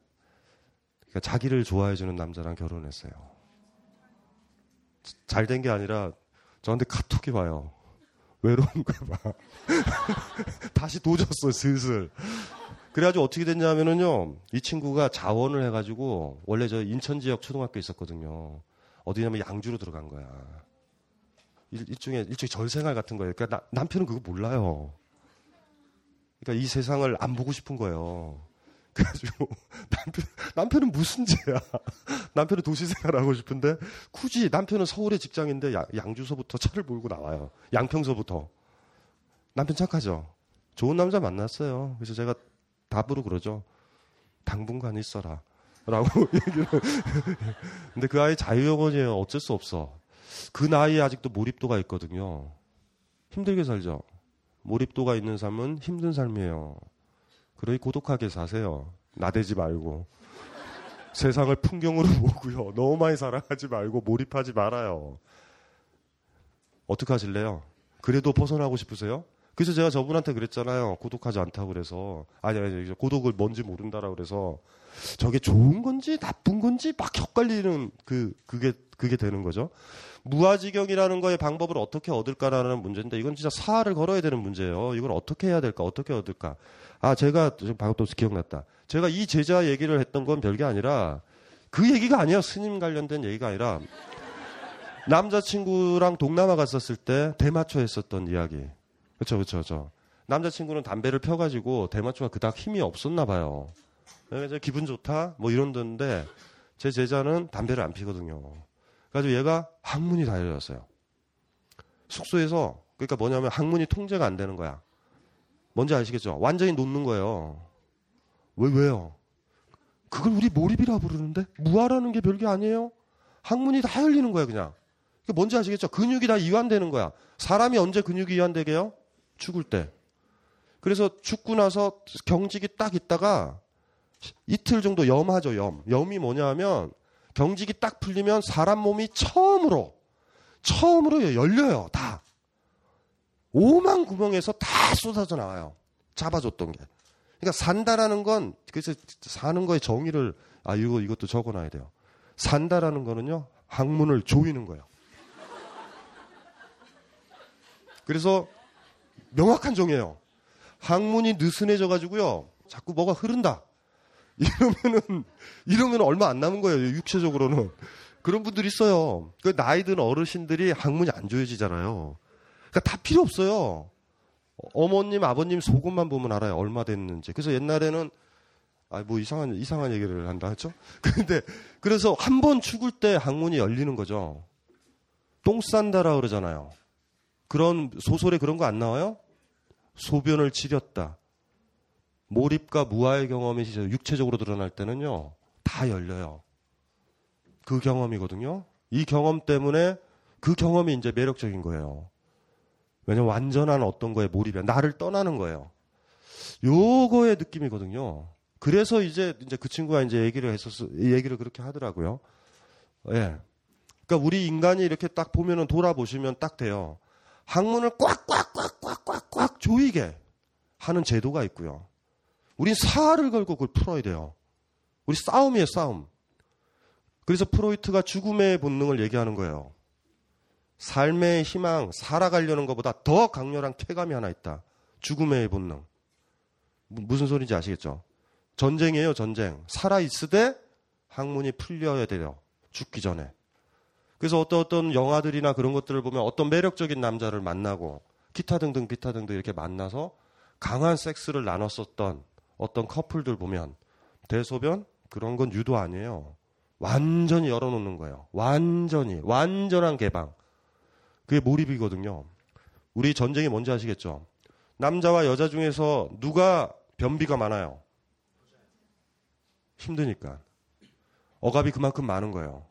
그러니까 자기를 좋아해주는 남자랑 결혼했어요. 잘 된 게 아니라 저한테 카톡이 와요. 외로운가 봐. 다시 도졌어, 슬슬. 그래가지고 어떻게 됐냐 하면은요, 이 친구가 자원을 해가지고, 원래 저 인천 지역 초등학교에 있었거든요. 어디냐면 양주로 들어간 거야. 일, 일종의, 일종의 절생활 같은 거예요. 그러니까 나, 남편은 그거 몰라요. 그러니까 이 세상을 안 보고 싶은 거예요. 그래가지고 남편, 남편은 무슨 죄야. 남편은 도시생활하고 싶은데 굳이 남편은 서울의 직장인데 야, 양주서부터 차를 몰고 나와요. 양평서부터. 남편 착하죠. 좋은 남자 만났어요. 그래서 제가 답으로 그러죠. 당분간 있어라 라고 얘기를. 근데 그 아이 자유형원이에요. 어쩔 수 없어. 그 나이에 아직도 몰입도가 있거든요. 힘들게 살죠. 몰입도가 있는 삶은 힘든 삶이에요. 그러니 고독하게 사세요. 나대지 말고. 세상을 풍경으로 보고요. 너무 많이 사랑하지 말고 몰입하지 말아요. 어떻게 하실래요? 그래도 벗어나고 싶으세요? 그래서 제가 저분한테 그랬잖아요. 고독하지 않다고 그래서. 아니, 아니, 고독을 뭔지 모른다라고 그래서. 저게 좋은 건지 나쁜 건지 막 헷갈리는 그, 그게, 그게 되는 거죠. 무아지경이라는 거의 방법을 어떻게 얻을까라는 문제인데 이건 진짜 사활을 걸어야 되는 문제예요. 이걸 어떻게 해야 될까? 어떻게 얻을까? 아, 제가 방금 기억났다. 제가 이 제자 얘기를 했던 건 별게 아니라 그 얘기가 아니에요. 스님 관련된 얘기가 아니라 남자친구랑 동남아 갔었을 때 대마초 했었던 이야기. 그렇죠, 그렇죠. 남자친구는 담배를 펴가지고 대마초가 그닥 힘이 없었나 봐요. 그래서 기분 좋다 뭐 이런던데 제 제자는 담배를 안 피거든요. 그래서 얘가 항문이 다 열렸어요. 숙소에서. 그러니까 뭐냐면 항문이 통제가 안 되는 거야. 뭔지 아시겠죠? 완전히 놓는 거예요. 왜, 왜요? 그걸 우리 몰입이라 부르는데? 무아라는 게 별게 아니에요? 항문이 다 열리는 거야, 그냥. 그게 뭔지 아시겠죠? 근육이 다 이완되는 거야. 사람이 언제 근육이 이완되게요? 죽을 때. 그래서 죽고 나서 경직이 딱 있다가 이틀 정도 염하죠, 염. 염이 뭐냐 하면 경직이 딱 풀리면 사람 몸이 처음으로, 처음으로 열려요, 다. 오만 구멍에서 다 쏟아져 나와요. 잡아줬던 게. 그러니까 산다라는 건, 그래서 사는 거의 정의를, 아, 이거, 이것도 적어놔야 돼요. 산다라는 거는요, 항문을 조이는 거예요. 그래서 명확한 정의예요. 항문이 느슨해져가지고요, 자꾸 뭐가 흐른다. 이러면은, 이러면 얼마 안 남은 거예요, 육체적으로는. 그런 분들이 있어요. 그 나이 든 어르신들이 항문이 안 조여지잖아요. 그러니까 다 필요 없어요. 어머님, 아버님 속옷만 보면 알아요. 얼마 됐는지. 그래서 옛날에는, 아, 뭐 이상한, 이상한 얘기를 한다 했죠? 근데, 그래서 한 번 죽을 때 항문이 열리는 거죠. 똥 싼다라 그러잖아요. 그런, 소설에 그런 거 안 나와요? 소변을 지렸다. 몰입과 무아의 경험이 육체적으로 드러날 때는요, 다 열려요. 그 경험이거든요. 이 경험 때문에 그 경험이 이제 매력적인 거예요. 왜냐면 완전한 어떤 거에 몰입이야. 나를 떠나는 거예요. 요거의 느낌이거든요. 그래서 이제 이제 그 친구가 이제 얘기를 했었어, 얘기를 그렇게 하더라고요. 예. 그러니까 우리 인간이 이렇게 딱 보면은 돌아보시면 딱 돼요. 학문을 꽉꽉꽉꽉꽉꽉 조이게 하는 제도가 있고요. 우린 사활을 걸고 그걸 풀어야 돼요. 우리 싸움이에요, 싸움. 그래서 프로이트가 죽음의 본능을 얘기하는 거예요. 삶의 희망, 살아가려는 것보다 더 강렬한 쾌감이 하나 있다. 죽음의 본능. 무슨 소리인지 아시겠죠? 전쟁이에요, 전쟁. 살아있으되 학문이 풀려야 돼요. 죽기 전에. 그래서 어떤 어떤 영화들이나 그런 것들을 보면 어떤 매력적인 남자를 만나고 기타 등등 기타 등등 이렇게 만나서 강한 섹스를 나눴었던 어떤 커플들 보면 대소변 그런 건 유도 아니에요. 완전히 열어놓는 거예요. 완전히. 완전한 개방. 그게 몰입이거든요. 우리 전쟁이 뭔지 아시겠죠? 남자와 여자 중에서 누가 변비가 많아요? 힘드니까. 억압이 그만큼 많은 거예요.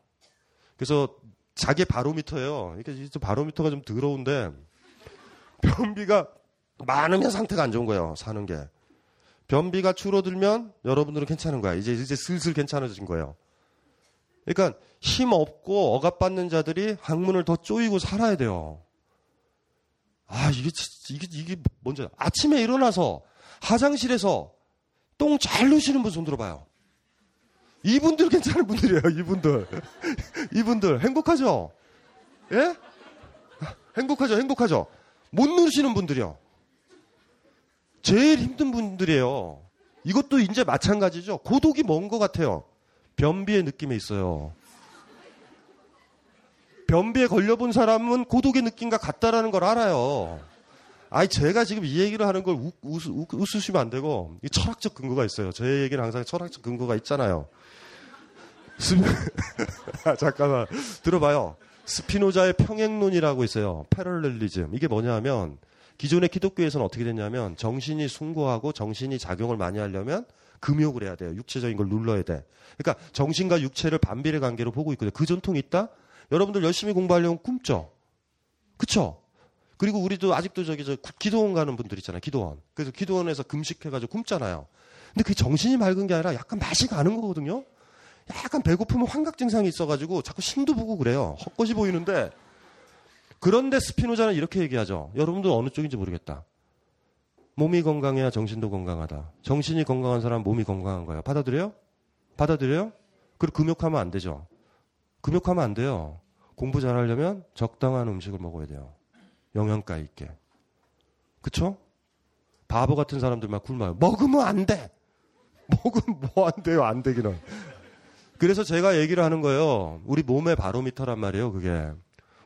그래서 자기 바로미터예요. 이렇게 바로미터가 좀 더러운데 변비가 많으면 상태가 안 좋은 거예요. 사는 게. 변비가 줄어들면 여러분들은 괜찮은 거야. 이제 이제 슬슬 괜찮아진 거예요. 그러니까 힘 없고 억압받는 자들이 학문을 더 쪼이고 살아야 돼요. 아, 이게 이게 이게 뭔지 아침에 일어나서 화장실에서 똥 잘 누시는 분 손 들어봐요. 이분들 괜찮은 분들이에요. 이분들. 이분들 행복하죠? 예? 행복하죠. 행복하죠. 못 누시는 분들이요. 제일 힘든 분들이에요. 이것도 이제 마찬가지죠. 고독이 뭔 것 같아요. 변비의 느낌에 있어요. 변비에 걸려본 사람은 고독의 느낌과 같다라는 걸 알아요. 아니 제가 지금 이 얘기를 하는 걸 우, 우, 우, 웃으시면 안 되고 이 철학적 근거가 있어요. 제 얘기는 항상 철학적 근거가 있잖아요. 스피... 잠깐만 들어봐요. 스피노자의 평행론이라고 있어요. 패럴렐리즘. 이게 뭐냐면 기존의 기독교에서는 어떻게 됐냐면 정신이 숭고하고 정신이 작용을 많이 하려면 금욕을 해야 돼요. 육체적인 걸 눌러야 돼. 그러니까 정신과 육체를 반비례 관계로 보고 있거든요. 그 전통이 있다? 여러분들 열심히 공부하려면 굶죠. 그쵸? 그리고 우리도 아직도 저기 저 기도원 가는 분들 있잖아요. 기도원. 그래서 기도원에서 금식해가지고 굶잖아요. 근데 그게 정신이 맑은 게 아니라 약간 맛이 가는 거거든요. 약간 배고프면 환각 증상이 있어가지고 자꾸 신도 보고 그래요. 헛것이 보이는데. 그런데 스피노자는 이렇게 얘기하죠. 여러분들 어느 쪽인지 모르겠다. 몸이 건강해야 정신도 건강하다. 정신이 건강한 사람은 몸이 건강한 거예요. 받아들여요? 받아들여요? 그리고 금욕하면 안 되죠. 금욕하면 안 돼요. 공부 잘하려면 적당한 음식을 먹어야 돼요. 영양가 있게. 그쵸? 바보 같은 사람들만 굶어요. 먹으면 안 돼! 먹으면 뭐 안 돼요? 안 되기는. 그래서 제가 얘기를 하는 거예요. 우리 몸의 바로미터란 말이에요, 그게.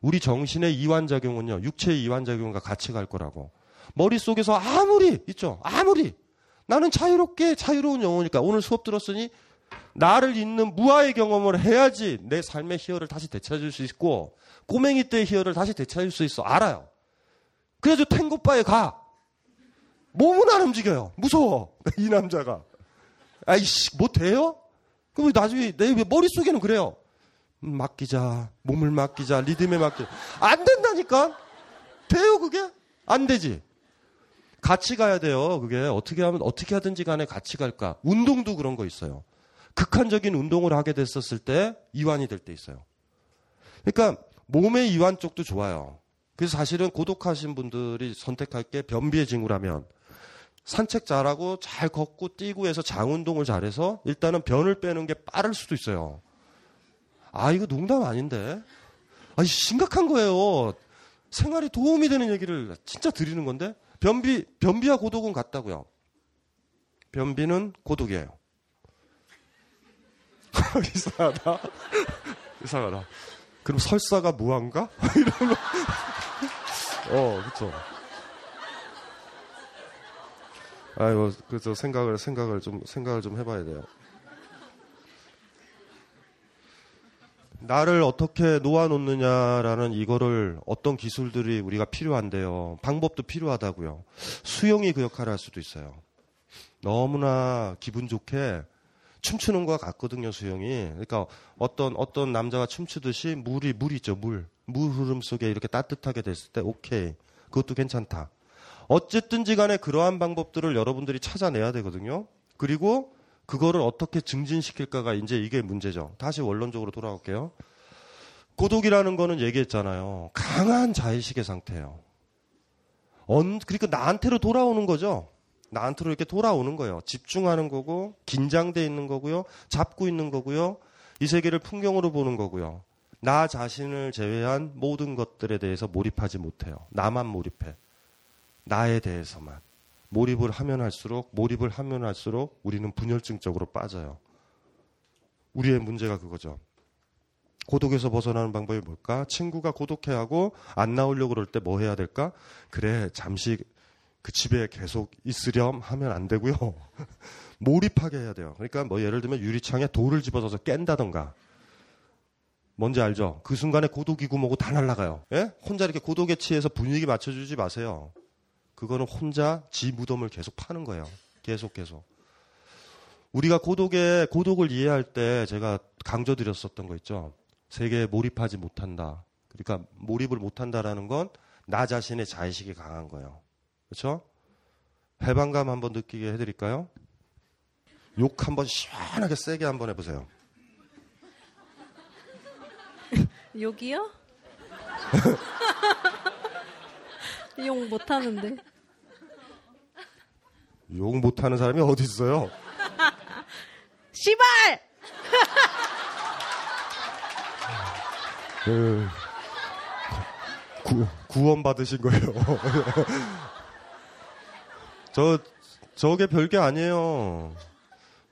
우리 정신의 이완작용은요. 육체의 이완작용과 같이 갈 거라고. 머릿속에서 아무리 있죠. 아무리. 나는 자유롭게 자유로운 영혼이니까 오늘 수업 들었으니 나를 잇는 무아의 경험을 해야지 내 삶의 희열을 다시 되찾을 수 있고 꼬맹이 때의 희열을 다시 되찾을 수 있어. 알아요. 그래서 탱고바에 가. 몸은 안 움직여요. 무서워. 이 남자가. 아이씨 못해요? 그럼 나중에 내 머릿속에는 그래요. 맡기자. 몸을 맡기자. 리듬에 맡기자. 안 된다니까. 돼요 그게? 안 되지. 같이 가야 돼요. 그게 어떻게 하면 어떻게 하든지 간에 같이 갈까. 운동도 그런 거 있어요. 극한적인 운동을 하게 됐었을 때 이완이 될 때 있어요. 그러니까 몸의 이완 쪽도 좋아요. 그래서 사실은 고독하신 분들이 선택할 게 변비의 징후라면 산책 잘하고 잘 걷고 뛰고 해서 장운동을 잘해서 일단은 변을 빼는 게 빠를 수도 있어요. 아 이거 농담 아닌데. 아니 심각한 거예요. 생활에 도움이 되는 얘기를 진짜 드리는 건데 변비, 변비와 고독은 같다고요. 변비는 고독이에요. 이상하다. 이상하다. 그럼 설사가 무한가? 이런 거. 어, 그쵸. 아이고, 그래서 생각을, 생각을 좀, 생각을 좀 해봐야 돼요. 나를 어떻게 놓아놓느냐라는 이거를 어떤 기술들이 우리가 필요한데요. 방법도 필요하다고요. 수영이 그 역할을 할 수도 있어요. 너무나 기분 좋게 춤추는 것 같거든요, 수영이. 그러니까 어떤, 어떤 남자가 춤추듯이 물이, 물 있죠, 물. 물 흐름 속에 이렇게 따뜻하게 됐을 때, 오케이. 그것도 괜찮다. 어쨌든지 간에 그러한 방법들을 여러분들이 찾아내야 되거든요. 그리고 그거를 어떻게 증진시킬까가 이제 이게 문제죠. 다시 원론적으로 돌아올게요. 고독이라는 거는 얘기했잖아요. 강한 자의식의 상태예요. 언, 그러니까 나한테로 돌아오는 거죠. 나한테로 이렇게 돌아오는 거예요. 집중하는 거고, 긴장돼 있는 거고요. 잡고 있는 거고요. 이 세계를 풍경으로 보는 거고요. 나 자신을 제외한 모든 것들에 대해서 몰입하지 못해요. 나만 몰입해. 나에 대해서만. 몰입을 하면 할수록, 몰입을 하면 할수록 우리는 분열증적으로 빠져요. 우리의 문제가 그거죠. 고독에서 벗어나는 방법이 뭘까? 친구가 고독해하고 안 나오려고 그럴 때 뭐 해야 될까? 그래, 잠시 그 집에 계속 있으렴 하면 안 되고요. 몰입하게 해야 돼요. 그러니까 뭐 예를 들면 유리창에 돌을 집어서 깬다던가. 뭔지 알죠? 그 순간에 고독이고 뭐고 다 날아가요. 예? 혼자 이렇게 고독에 취해서 분위기 맞춰주지 마세요. 그거는 혼자 지 무덤을 계속 파는 거예요. 계속 계속. 우리가 고독에, 고독을 이해할 때 제가 강조드렸었던 거 있죠. 세계에 몰입하지 못한다. 그러니까 몰입을 못한다라는 건 나 자신의 자의식이 강한 거예요. 그렇죠? 해방감 한번 느끼게 해드릴까요? 욕 한번 시원하게 세게 한번 해보세요. 욕이요? 욕 못하는데. 욕 못하는 사람이 어디 있어요? 씨발! 네. 구, 구원 받으신 거예요. 저, 저게 별게 아니에요.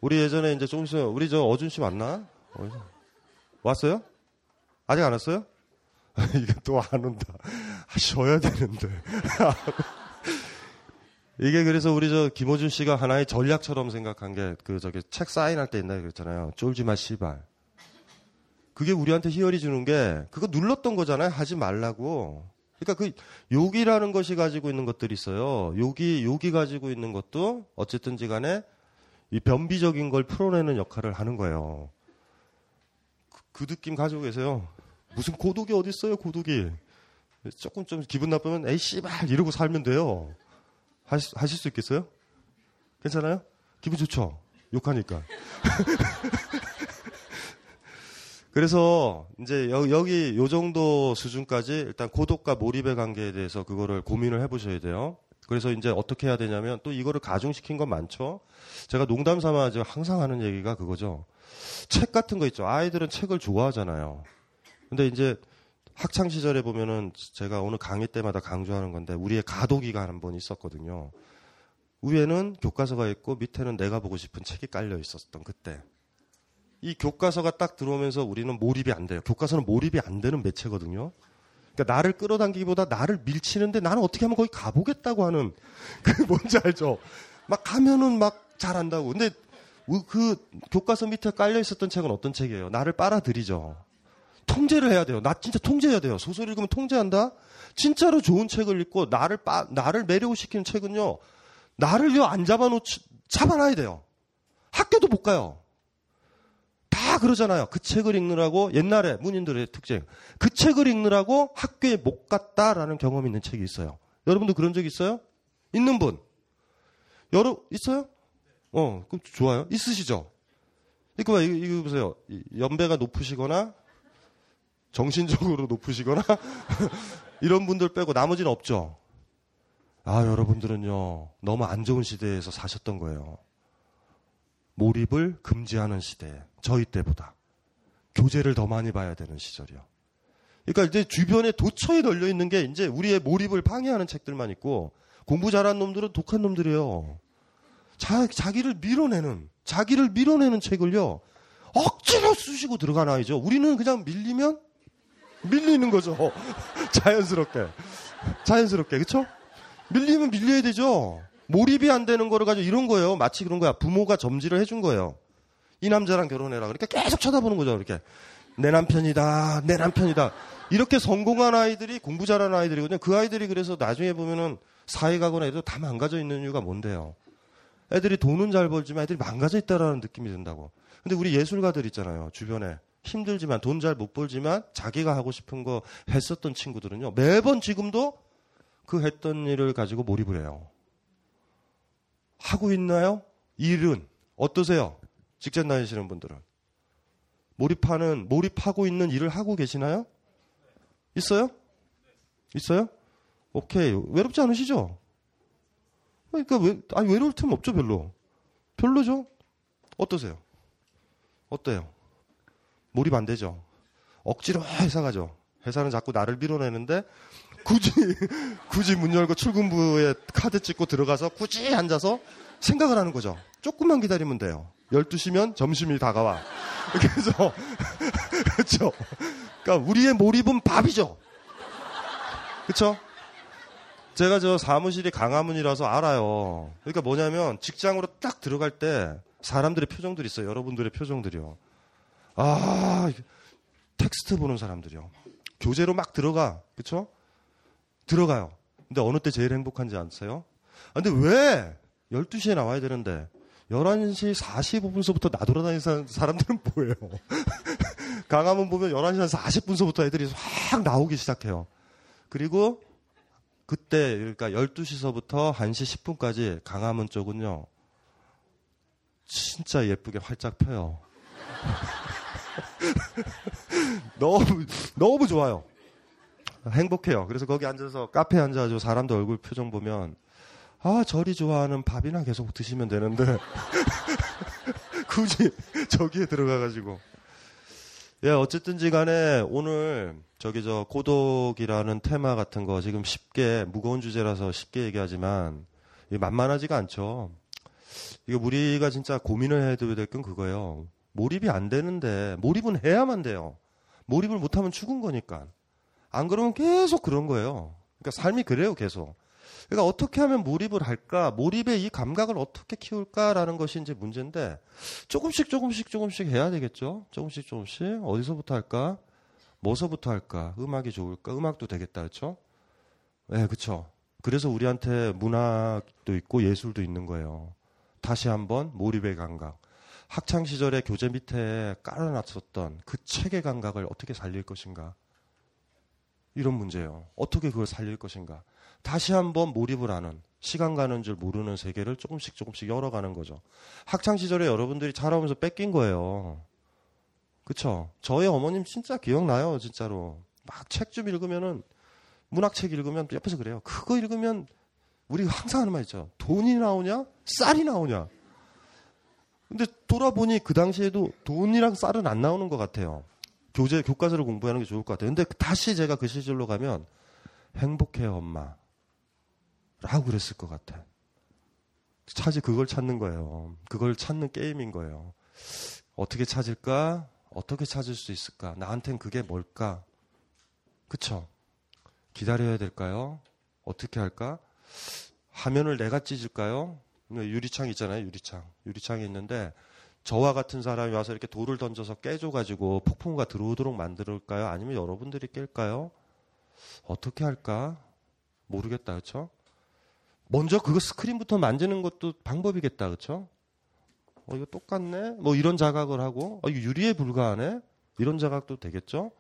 우리 예전에 이제 조금 있어요. 우리 저 어준 씨 왔나? 왔어요? 아직 안 왔어요? 이게 또 안 온다. 쉬어야 되는데. 이게 그래서 우리 저 김호준 씨가 하나의 전략처럼 생각한 게 그 저기 책 사인할 때 옛날에 그랬잖아요. 쫄지 마, 씨발. 그게 우리한테 희열이 주는 게 그거 눌렀던 거잖아요. 하지 말라고. 그러니까 그 욕이라는 것이 가지고 있는 것들이 있어요. 욕이, 욕이 가지고 있는 것도 어쨌든지 간에 이 변비적인 걸 풀어내는 역할을 하는 거예요. 그, 그 느낌 가지고 계세요. 무슨 고독이 어딨어요, 고독이. 조금 좀 기분 나쁘면 에이 씨발 이러고 살면 돼요. 하시, 하실 수 있겠어요? 괜찮아요? 기분 좋죠? 욕하니까. 그래서 이제 여, 여기 요 정도 수준까지 일단 고독과 몰입의 관계에 대해서 그거를 고민을 해보셔야 돼요. 그래서 이제 어떻게 해야 되냐면 또 이거를 가중시킨 건 많죠. 제가 농담 삼아 제가 항상 하는 얘기가 그거죠. 책 같은 거 있죠. 아이들은 책을 좋아하잖아요. 근데 이제 학창 시절에 보면은 제가 오늘 강의 때마다 강조하는 건데 우리의 가도기가 한 번 있었거든요. 위에는 교과서가 있고 밑에는 내가 보고 싶은 책이 깔려 있었던 그때. 이 교과서가 딱 들어오면서 우리는 몰입이 안 돼요. 교과서는 몰입이 안 되는 매체거든요. 그러니까 나를 끌어당기기보다 나를 밀치는데 나는 어떻게 하면 거기 가보겠다고 하는 그 뭔지 알죠? 막 가면은 막 잘한다고. 근데 그 교과서 밑에 깔려 있었던 책은 어떤 책이에요? 나를 빨아들이죠. 통제를 해야 돼요. 나 진짜 통제해야 돼요. 소설 읽으면 통제한다? 진짜로 좋은 책을 읽고 나를 빠, 나를 매료시키는 책은요. 나를요 안 잡아놓지, 잡아놔야 돼요. 학교도 못 가요. 다 그러잖아요. 그 책을 읽느라고 옛날에 문인들의 특징. 그 책을 읽느라고 학교에 못 갔다라는 경험이 있는 책이 있어요. 여러분도 그런 적 있어요? 있는 분? 여러, 있어요? 어, 그럼 좋아요. 있으시죠? 이거 봐, 이거, 이거 보세요. 연배가 높으시거나 정신적으로 높으시거나 이런 분들 빼고 나머지는 없죠. 아, 여러분들은요. 너무 안 좋은 시대에서 사셨던 거예요. 몰입을 금지하는 시대에 저희 때보다 교재를 더 많이 봐야 되는 시절이요. 그러니까 이제 주변에 도처에 널려 있는 게 이제 우리의 몰입을 방해하는 책들만 있고 공부 잘한 놈들은 독한 놈들이에요. 자, 자기를 밀어내는 자기를 밀어내는 책을요. 억지로 쑤시고 들어가는 아이죠. 우리는 그냥 밀리면 밀리는 거죠. 자연스럽게. 자연스럽게. 그렇죠? 밀리면 밀려야 되죠. 몰입이 안 되는 거를 가지고 이런 거예요. 마치 그런 거야. 부모가 점지를 해준 거예요. 이 남자랑 결혼해라. 그러니까 계속 쳐다보는 거죠. 이렇게. 내 남편이다. 내 남편이다. 이렇게 성공한 아이들이 공부 잘하는 아이들이거든요. 그 아이들이 그래서 나중에 보면은 사회 가거나 애들 다 망가져 있는 이유가 뭔데요? 애들이 돈은 잘 벌지만 애들이 망가져 있다라는 느낌이 든다고. 근데 우리 예술가들 있잖아요. 주변에. 힘들지만 돈 잘 못 벌지만 자기가 하고 싶은 거 했었던 친구들은요. 매번 지금도 그 했던 일을 가지고 몰입을 해요. 하고 있나요? 일은. 어떠세요? 직장 다니시는 분들은. 몰입하는, 몰입하고 있는 일을 하고 계시나요? 있어요? 있어요? 오케이. 외롭지 않으시죠? 그러니까, 외, 아니, 외로울 틈 없죠, 별로. 별로죠? 어떠세요? 어때요? 몰입 안 되죠? 억지로 회사 가죠. 회사는 자꾸 나를 밀어내는데, 굳이, 굳이 문 열고 출근부에 카드 찍고 들어가서 굳이 앉아서 생각을 하는 거죠. 조금만 기다리면 돼요. 열두 시면 점심이 다가와. 그래서, 그렇죠. 그러니까 우리의 몰입은 밥이죠. 그렇죠? 제가 저 사무실이 강화문이라서 알아요. 그러니까 뭐냐면 직장으로 딱 들어갈 때 사람들의 표정들이 있어요. 여러분들의 표정들이요. 아, 텍스트 보는 사람들이요. 교재로 막 들어가. 그렇죠? 들어가요. 근데 어느 때 제일 행복한지 아세요? 근데 왜 열두 시에 나와야 되는데 열한 시 사십오 분서부터 나돌아다니는 사람들은 뭐예요? 강화문 보면 열한 시 사십 분서부터 애들이 확 나오기 시작해요. 그리고 그때 그러니까 열두 시서부터 한 시 십 분까지 강화문 쪽은요. 진짜 예쁘게 활짝 펴요. 너무 너무 좋아요. 행복해요. 그래서 거기 앉아서 카페에 앉아서 사람들 얼굴 표정 보면 아, 저리 좋아하는 밥이나 계속 드시면 되는데 굳이 저기에 들어가가지고 예, 어쨌든지 간에 오늘 저기 저 고독이라는 테마 같은 거 지금 쉽게 무거운 주제라서 쉽게 얘기하지만 이게 만만하지가 않죠. 이게 우리가 진짜 고민을 해야 될 건 그거예요. 몰입이 안 되는데 몰입은 해야만 돼요. 몰입을 못하면 죽은 거니까. 안 그러면 계속 그런 거예요. 그러니까 삶이 그래요, 계속. 그러니까 어떻게 하면 몰입을 할까? 몰입의 이 감각을 어떻게 키울까라는 것이 이제 문제인데 조금씩 조금씩 조금씩 해야 되겠죠. 조금씩 조금씩 어디서부터 할까? 뭐서부터 할까? 음악이 좋을까? 음악도 되겠다, 그렇죠? 네, 그렇죠. 그래서 우리한테 문학도 있고 예술도 있는 거예요. 다시 한번 몰입의 감각. 학창 시절에 교재 밑에 깔아놨었던 그 책의 감각을 어떻게 살릴 것인가? 이런 문제예요. 어떻게 그걸 살릴 것인가? 다시 한번 몰입을 하는 시간 가는 줄 모르는 세계를 조금씩 조금씩 열어가는 거죠. 학창 시절에 여러분들이 자라오면서 뺏긴 거예요. 그쵸? 저희 어머님 진짜 기억나요. 진짜로 막 책 좀 읽으면은 문학책 읽으면 옆에서 그래요. 그거 읽으면 우리 항상 하는 말 있죠. 돈이 나오냐? 쌀이 나오냐? 근데 돌아보니 그 당시에도 돈이랑 쌀은 안 나오는 것 같아요. 교재 교과서를 공부하는 게 좋을 것 같아요. 근데 다시 제가 그 시절로 가면 행복해요 엄마 라고 그랬을 것 같아. 사실 그걸 찾는 거예요. 그걸 찾는 게임인 거예요. 어떻게 찾을까? 어떻게 찾을 수 있을까? 나한텐 그게 뭘까? 그쵸? 기다려야 될까요? 어떻게 할까? 화면을 내가 찢을까요? 유리창 있잖아요. 유리창. 유리창이 있는데 저와 같은 사람이 와서 이렇게 돌을 던져서 깨줘가지고 폭풍우가 들어오도록 만들까요? 아니면 여러분들이 깰까요? 어떻게 할까? 모르겠다. 그쵸? 먼저 그거 스크린부터 만지는 것도 방법이겠다. 그쵸? 어, 이거 똑같네? 뭐 이런 자각을 하고, 어, 이거 유리에 불과하네? 이런 자각도 되겠죠?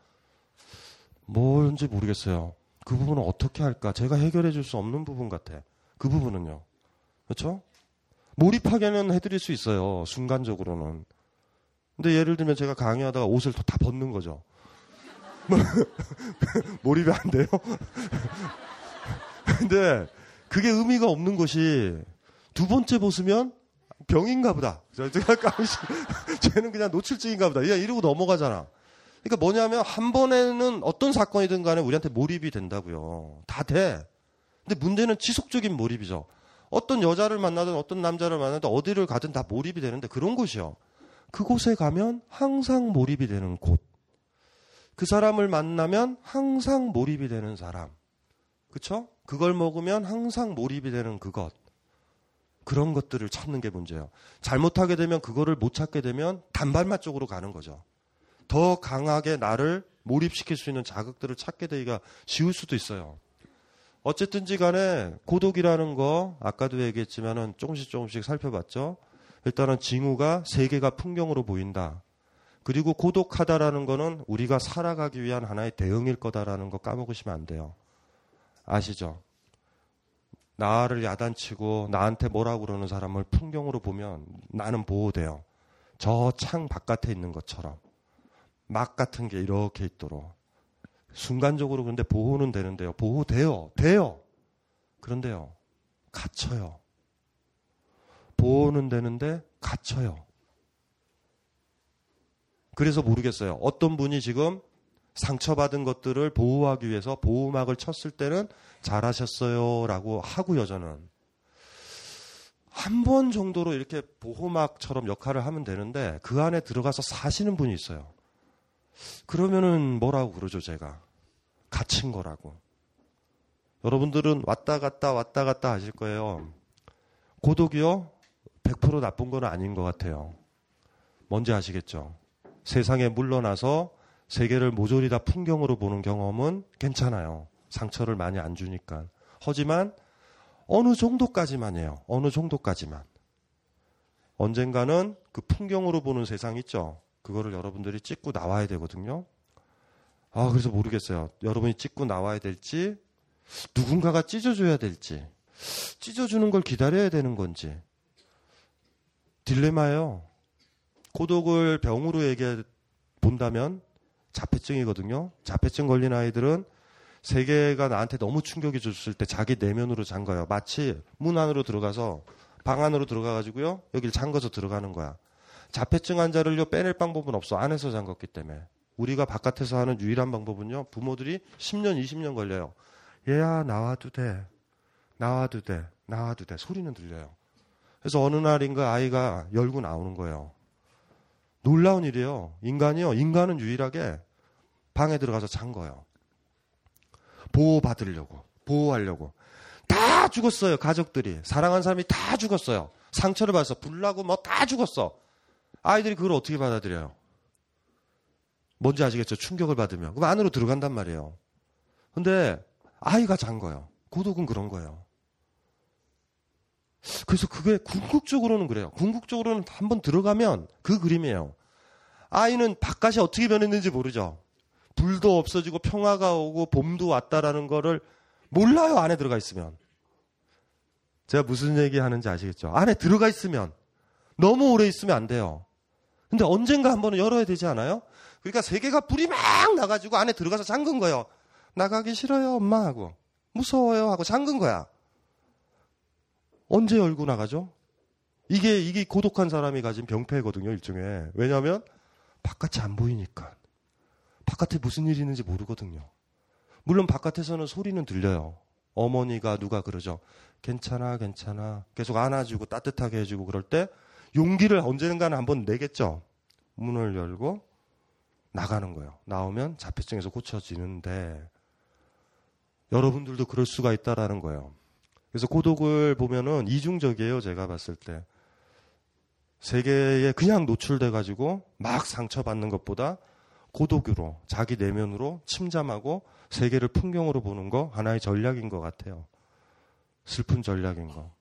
뭔지 모르겠어요. 그 부분은 어떻게 할까? 제가 해결해 줄 수 없는 부분 같아. 그 부분은요. 그쵸? 몰입하게는 해드릴 수 있어요. 순간적으로는. 근데 예를 들면 제가 강의하다가 옷을 다 벗는 거죠. 몰입이 안 돼요? 근데 그게 의미가 없는 것이 두 번째 벗으면 병인가 보다. 쟤는 그냥 노출증인가 보다. 그냥 이러고 넘어가잖아. 그러니까 뭐냐면 한 번에는 어떤 사건이든 간에 우리한테 몰입이 된다고요. 다 돼. 근데 문제는 지속적인 몰입이죠. 어떤 여자를 만나든 어떤 남자를 만나든 어디를 가든 다 몰입이 되는데 그런 곳이요. 그곳에 가면 항상 몰입이 되는 곳. 그 사람을 만나면 항상 몰입이 되는 사람. 그쵸? 그걸 먹으면 항상 몰입이 되는 그것. 그런 것들을 찾는 게 문제예요. 잘못하게 되면 그거를 못 찾게 되면 단발맛 쪽으로 가는 거죠. 더 강하게 나를 몰입시킬 수 있는 자극들을 찾게 되기가 쉬울 수도 있어요. 어쨌든지 간에 고독이라는 거 아까도 얘기했지만은 조금씩 조금씩 살펴봤죠. 일단은 징후가 세계가 풍경으로 보인다. 그리고 고독하다라는 거는 우리가 살아가기 위한 하나의 대응일 거다라는 거 까먹으시면 안 돼요. 아시죠? 나를 야단치고 나한테 뭐라고 그러는 사람을 풍경으로 보면 나는 보호돼요. 저 창 바깥에 있는 것처럼. 막 같은 게 이렇게 있도록. 순간적으로 근데 보호는 되는데요. 보호돼요. 돼요. 그런데요. 갇혀요. 보호는 되는데 갇혀요. 그래서 모르겠어요. 어떤 분이 지금 상처받은 것들을 보호하기 위해서 보호막을 쳤을 때는 잘하셨어요 라고 하고요. 저는 한 번 정도로 이렇게 보호막처럼 역할을 하면 되는데 그 안에 들어가서 사시는 분이 있어요. 그러면은 뭐라고 그러죠? 제가 갇힌 거라고. 여러분들은 왔다 갔다 왔다 갔다 하실 거예요. 고독이요? 백 퍼센트 나쁜 건 아닌 것 같아요. 뭔지 아시겠죠? 세상에 물러나서 세계를 모조리 다 풍경으로 보는 경험은 괜찮아요. 상처를 많이 안 주니까. 하지만 어느 정도까지만이에요. 어느 정도까지만. 언젠가는 그 풍경으로 보는 세상 있죠. 그거를 여러분들이 찍고 나와야 되거든요. 아, 그래서 모르겠어요. 여러분이 찍고 나와야 될지, 누군가가 찢어줘야 될지, 찢어주는 걸 기다려야 되는 건지. 딜레마예요. 고독을 병으로 얘기해 본다면 자폐증이거든요. 자폐증 걸린 아이들은 세계가 나한테 너무 충격이 줬을 때 자기 내면으로 잠가요. 마치 문 안으로 들어가서 방 안으로 들어가가지고요. 여길 잠가서 들어가는 거야. 자폐증 환자를요 빼낼 방법은 없어. 안에서 잠갔기 때문에. 우리가 바깥에서 하는 유일한 방법은요. 부모들이 십 년, 이십 년 걸려요. 얘야 나와도 돼. 나와도 돼. 나와도 돼. 소리는 들려요. 그래서 어느 날인가 아이가 열고 나오는 거예요. 놀라운 일이에요. 인간이요. 인간은 유일하게 방에 들어가서 잔 거예요. 보호받으려고. 보호하려고. 다 죽었어요. 가족들이. 사랑한 사람이 다 죽었어요. 상처를 받아서 불나고 뭐 다 죽었어. 아이들이 그걸 어떻게 받아들여요? 뭔지 아시겠죠? 충격을 받으면. 그럼 안으로 들어간단 말이에요. 근데 아이가 잔 거예요. 고독은 그런 거예요. 그래서 그게 궁극적으로는 그래요. 궁극적으로는 한번 들어가면 그 그림이에요. 아이는 바깥이 어떻게 변했는지 모르죠. 불도 없어지고 평화가 오고 봄도 왔다라는 거를 몰라요. 안에 들어가 있으면. 제가 무슨 얘기하는지 아시겠죠? 안에 들어가 있으면. 너무 오래 있으면 안 돼요. 근데 언젠가 한번 열어야 되지 않아요? 그러니까 세계가 불이 막 나가지고 안에 들어가서 잠근 거예요. 나가기 싫어요 엄마 하고. 무서워요 하고 잠근 거야. 언제 열고 나가죠? 이게 이게 고독한 사람이 가진 병폐거든요. 일종의. 왜냐하면 바깥이 안 보이니까. 바깥에 무슨 일이 있는지 모르거든요. 물론 바깥에서는 소리는 들려요. 어머니가 누가 그러죠. 괜찮아 괜찮아. 계속 안아주고 따뜻하게 해주고 그럴 때 용기를 언젠가는 한번 내겠죠. 문을 열고 나가는 거예요. 나오면 자폐증에서 고쳐지는데 여러분들도 그럴 수가 있다라는 거예요. 그래서 고독을 보면은 이중적이에요. 제가 봤을 때. 세계에 그냥 노출돼가지고 막 상처받는 것보다 고독으로 자기 내면으로 침잠하고 세계를 풍경으로 보는 거 하나의 전략인 것 같아요. 슬픈 전략인 거.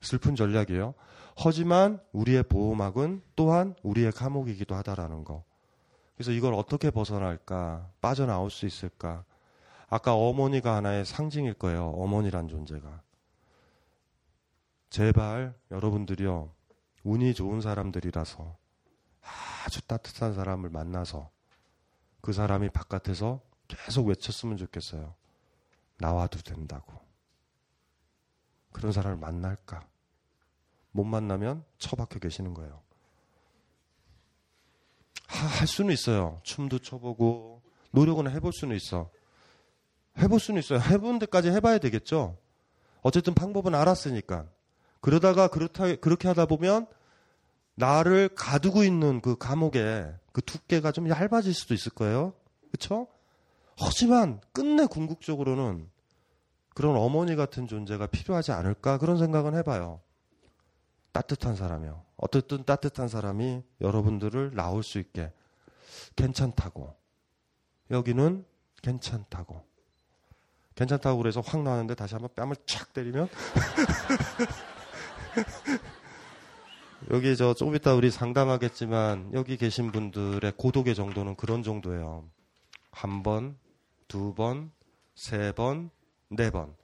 슬픈 전략이에요. 하지만 우리의 보호막은 또한 우리의 감옥이기도 하다라는 거. 그래서 이걸 어떻게 벗어날까? 빠져나올 수 있을까? 아까 어머니가 하나의 상징일 거예요. 어머니란 존재가. 제발 여러분들이요. 운이 좋은 사람들이라서 아주 따뜻한 사람을 만나서 그 사람이 바깥에서 계속 외쳤으면 좋겠어요. 나와도 된다고. 그런 사람을 만날까? 못 만나면 처박혀 계시는 거예요. 하, 할 수는 있어요. 춤도 춰보고 노력은 해볼 수는 있어. 해볼 수는 있어요. 해본 데까지 해봐야 되겠죠. 어쨌든 방법은 알았으니까. 그러다가 그렇다, 그렇게 하다 보면 나를 가두고 있는 그 감옥에 그 두께가 좀 얇아질 수도 있을 거예요. 그렇죠? 하지만 끝내 궁극적으로는 그런 어머니 같은 존재가 필요하지 않을까 그런 생각은 해봐요. 따뜻한 사람이요. 어쨌든 따뜻한 사람이 여러분들을 나올 수 있게 괜찮다고. 여기는 괜찮다고. 괜찮다고 그래서 확 나왔는데 다시 한번 뺨을 착 때리면 여기 저 조금 이따 우리 상담하겠지만 여기 계신 분들의 고독의 정도는 그런 정도예요. 한 번, 두 번, 세 번, 네 번.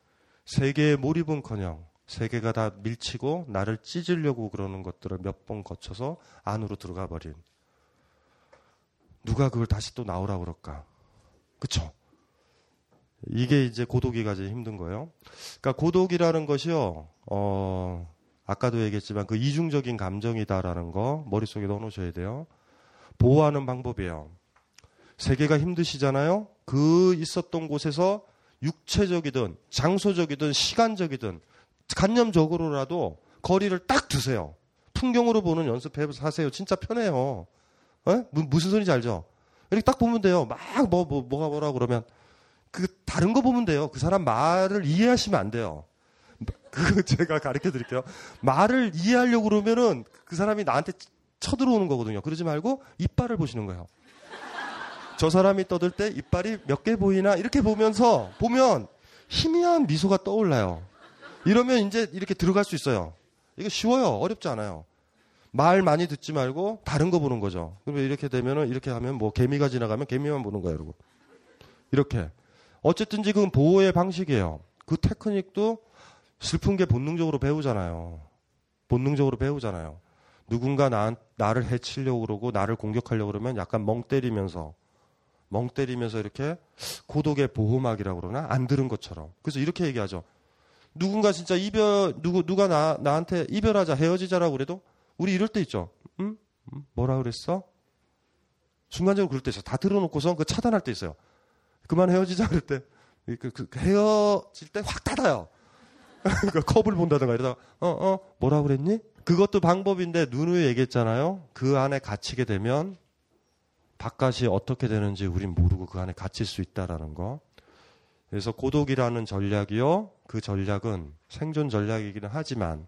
세계에 몰입은커녕 세계가 다 밀치고 나를 찢으려고 그러는 것들을 몇 번 거쳐서 안으로 들어가 버린. 누가 그걸 다시 또 나오라 그럴까? 그쵸? 이게 이제 고독이 가장 힘든 거예요. 그러니까 고독이라는 것이요, 어, 아까도 얘기했지만 그 이중적인 감정이다라는 거 머릿속에 넣어놓으셔야 돼요. 보호하는 방법이에요. 세계가 힘드시잖아요. 그 있었던 곳에서 육체적이든 장소적이든 시간적이든 간념적으로라도 거리를 딱 두세요. 풍경으로 보는 연습해서 하세요. 진짜 편해요. 에? 무슨 소리인지 알죠? 이렇게 딱 보면 돼요. 막 뭐, 뭐, 뭐가 뭐라 그러면 그 다른 거 보면 돼요. 그 사람 말을 이해하시면 안 돼요. 그 제가 가르쳐 드릴게요. 말을 이해하려고 그러면은 그 사람이 나한테 쳐들어오는 거거든요. 그러지 말고 이빨을 보시는 거예요. 저 사람이 떠들 때 이빨이 몇 개 보이나 이렇게 보면서 보면 희미한 미소가 떠올라요. 이러면 이제 이렇게 들어갈 수 있어요. 이거 쉬워요. 어렵지 않아요. 말 많이 듣지 말고 다른 거 보는 거죠. 그러면 이렇게 되면은 이렇게 하면 뭐 개미가 지나가면 개미만 보는 거예요. 이러고. 이렇게. 어쨌든지 그건 보호의 방식이에요. 그 테크닉도 슬픈 게 본능적으로 배우잖아요. 본능적으로 배우잖아요. 누군가 나, 나를 해치려고 그러고 나를 공격하려고 그러면 약간 멍 때리면서 멍 때리면서 이렇게 고독의 보호막이라고 그러나 안 들은 것처럼. 그래서 이렇게 얘기하죠. 누군가 진짜 이별 누구 누가 나 나한테 이별하자 헤어지자라고 그래도 우리 이럴 때 있죠. 응? 뭐라 그랬어? 순간적으로 그럴 때 있어. 다 들어놓고서 그 차단할 때 있어요. 그만 헤어지자 그럴 때 그, 그, 헤어질 때 확 닫아요. 컵을 본다든가 이러다가 어어 어, 뭐라 그랬니? 그것도 방법인데 누누이 얘기했잖아요. 그 안에 갇히게 되면 바깥이 어떻게 되는지 우린 모르고 그 안에 갇힐 수 있다라는 거. 그래서 고독이라는 전략이요. 그 전략은 생존 전략이기는 하지만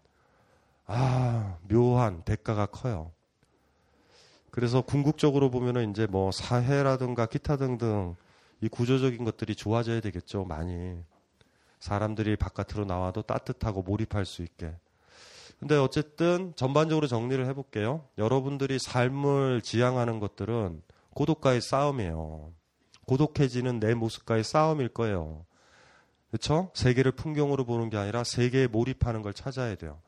아 묘한 대가가 커요. 그래서 궁극적으로 보면은 이제 뭐 사회라든가 기타 등등 이 구조적인 것들이 좋아져야 되겠죠. 많이 사람들이 바깥으로 나와도 따뜻하고 몰입할 수 있게. 근데 어쨌든 전반적으로 정리를 해볼게요. 여러분들이 삶을 지향하는 것들은 고독과의 싸움이에요. 고독해지는 내 모습과의 싸움일 거예요. 그렇죠? 세계를 풍경으로 보는 게 아니라 세계에 몰입하는 걸 찾아야 돼요.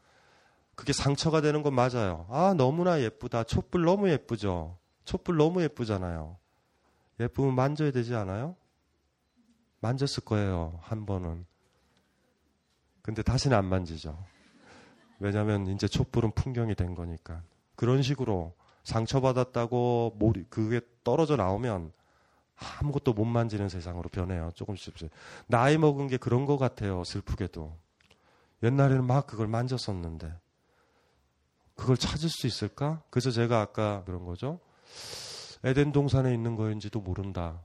그게 상처가 되는 건 맞아요. 아 너무나 예쁘다. 촛불 너무 예쁘죠. 촛불 너무 예쁘잖아요. 예쁘면 만져야 되지 않아요? 만졌을 거예요. 한 번은. 근데 다시는 안 만지죠. 왜냐하면 이제 촛불은 풍경이 된 거니까. 그런 식으로 상처받았다고 몰이 그게 떨어져 나오면 아무것도 못 만지는 세상으로 변해요. 조금씩. 나이 먹은 게 그런 것 같아요. 슬프게도. 옛날에는 막 그걸 만졌었는데 그걸 찾을 수 있을까? 그래서 제가 아까 그런 거죠. 에덴 동산에 있는 거인지도 모른다.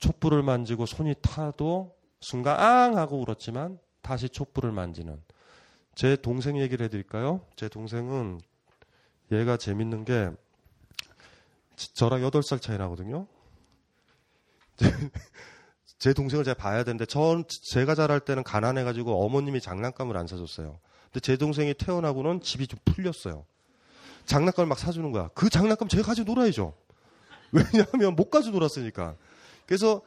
촛불을 만지고 손이 타도 순간 앙 하고 울었지만 다시 촛불을 만지는. 제 동생 얘기를 해드릴까요? 제 동생은 얘가 재밌는 게 저랑 여덟 살 차이 나거든요. 제 동생을 제가 봐야 되는데 전 제가 자랄 때는 가난해가지고 어머님이 장난감을 안 사줬어요. 근데 제 동생이 태어나고는 집이 좀 풀렸어요. 장난감을 막 사주는 거야. 그 장난감 제가 가지고 놀아야죠. 왜냐하면 못 가지고 놀았으니까. 그래서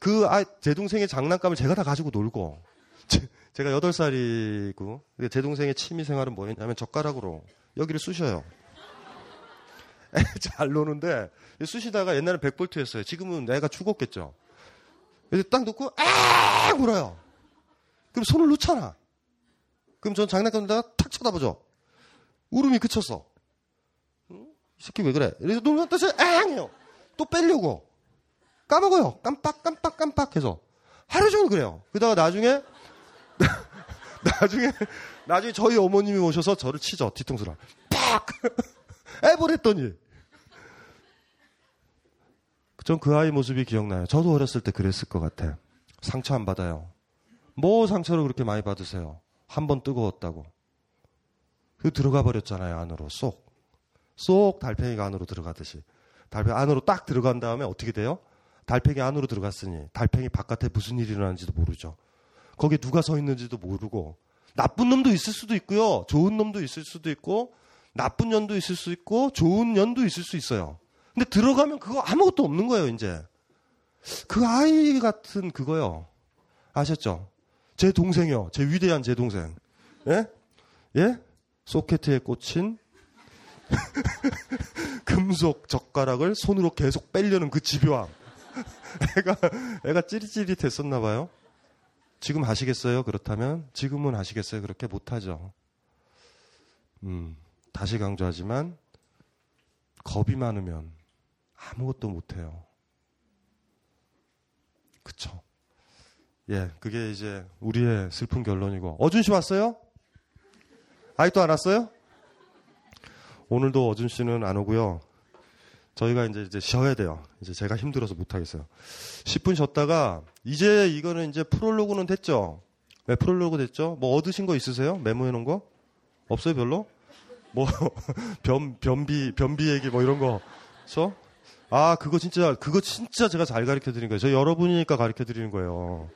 그 아, 제 동생의 장난감을 제가 다 가지고 놀고 제, 제가 여덟 살이고 제 동생의 취미생활은 뭐였냐면 젓가락으로 여기를 쑤셔요. 잘 노는데 쑤시다가 옛날에 백 볼트였어요. 지금은 애가 죽었겠죠. 그래서 딱 놓고 아 울어요. 그럼 손을 놓잖아. 그럼 전 장난감에다가 탁 쳐다보죠. 울음이 그쳤어. 응? 이 새끼 왜 그래? 그래서 놀면 또 앙 해요. 또 빼려고 까먹어요. 깜빡 깜빡 깜빡 해서 하루 종일 그래요. 그러다가 나중에 나중에 나중에 저희 어머님이 오셔서 저를 치죠. 뒤통수랑 팍 애벌 했더니. 전 그 아이 모습이 기억나요. 저도 어렸을 때 그랬을 것 같아. 상처 안 받아요. 뭐 상처를 그렇게 많이 받으세요. 한 번 뜨거웠다고. 그 들어가 버렸잖아요. 안으로 쏙. 쏙 달팽이가 안으로 들어가듯이. 달팽이 안으로 딱 들어간 다음에 어떻게 돼요? 달팽이 안으로 들어갔으니 달팽이 바깥에 무슨 일이 일어나는지도 모르죠. 거기에 누가 서 있는지도 모르고. 나쁜 놈도 있을 수도 있고요. 좋은 놈도 있을 수도 있고. 나쁜 년도 있을 수 있고 좋은 년도 있을 수 있어요. 근데 들어가면 그거 아무것도 없는 거예요. 이제 그 아이 같은 그거요. 아셨죠? 제 동생이요. 제 위대한 제 동생. 예? 예? 소켓에 꽂힌 금속 젓가락을 손으로 계속 빼려는 그 집요함. 애가, 애가 찌릿찌릿했었나 봐요. 지금 아시겠어요? 그렇다면? 지금은 아시겠어요? 그렇게 못하죠. 음, 다시 강조하지만, 겁이 많으면 아무것도 못해요. 그쵸? 예, 그게 이제 우리의 슬픈 결론이고. 어준 씨 왔어요? 아직도 안 왔어요? 오늘도 어준 씨는 안 오고요. 저희가 이제, 이제 쉬어야 돼요. 이제 제가 힘들어서 못하겠어요. 십 분 쉬었다가, 이제 이거는 이제 프롤로그는 됐죠? 네, 프롤로그 됐죠? 뭐 얻으신 거 있으세요? 메모해 놓은 거? 없어요, 별로? 뭐, 변, 변비, 변비 얘기 뭐 이런 거. 그쵸? 아, 그거 진짜, 그거 진짜 제가 잘 가르쳐 드린 거예요. 저 여러분이니까 가르쳐 드리는 거예요.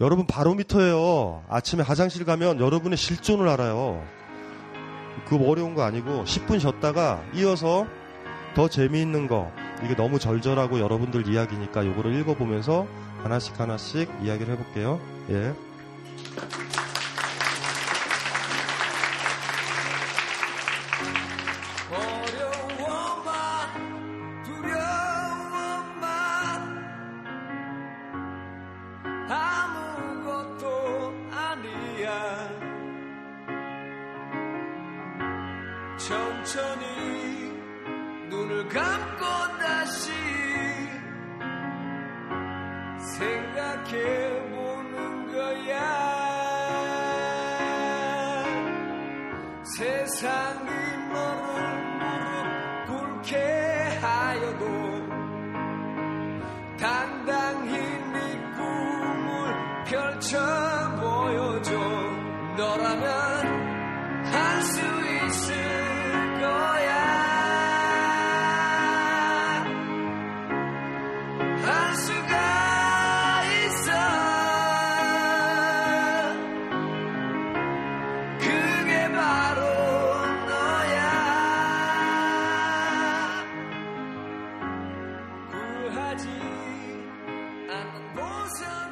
여러분 바로미터예요. 아침에 화장실 가면 여러분의 실존을 알아요. 그거 어려운 거 아니고, 십 분 쉬었다가 이어서 더 재미있는 거, 이게 너무 절절하고 여러분들 이야기니까 요거를 읽어보면서 하나씩 하나씩 이야기를 해볼게요. 예. 하지 않는 보상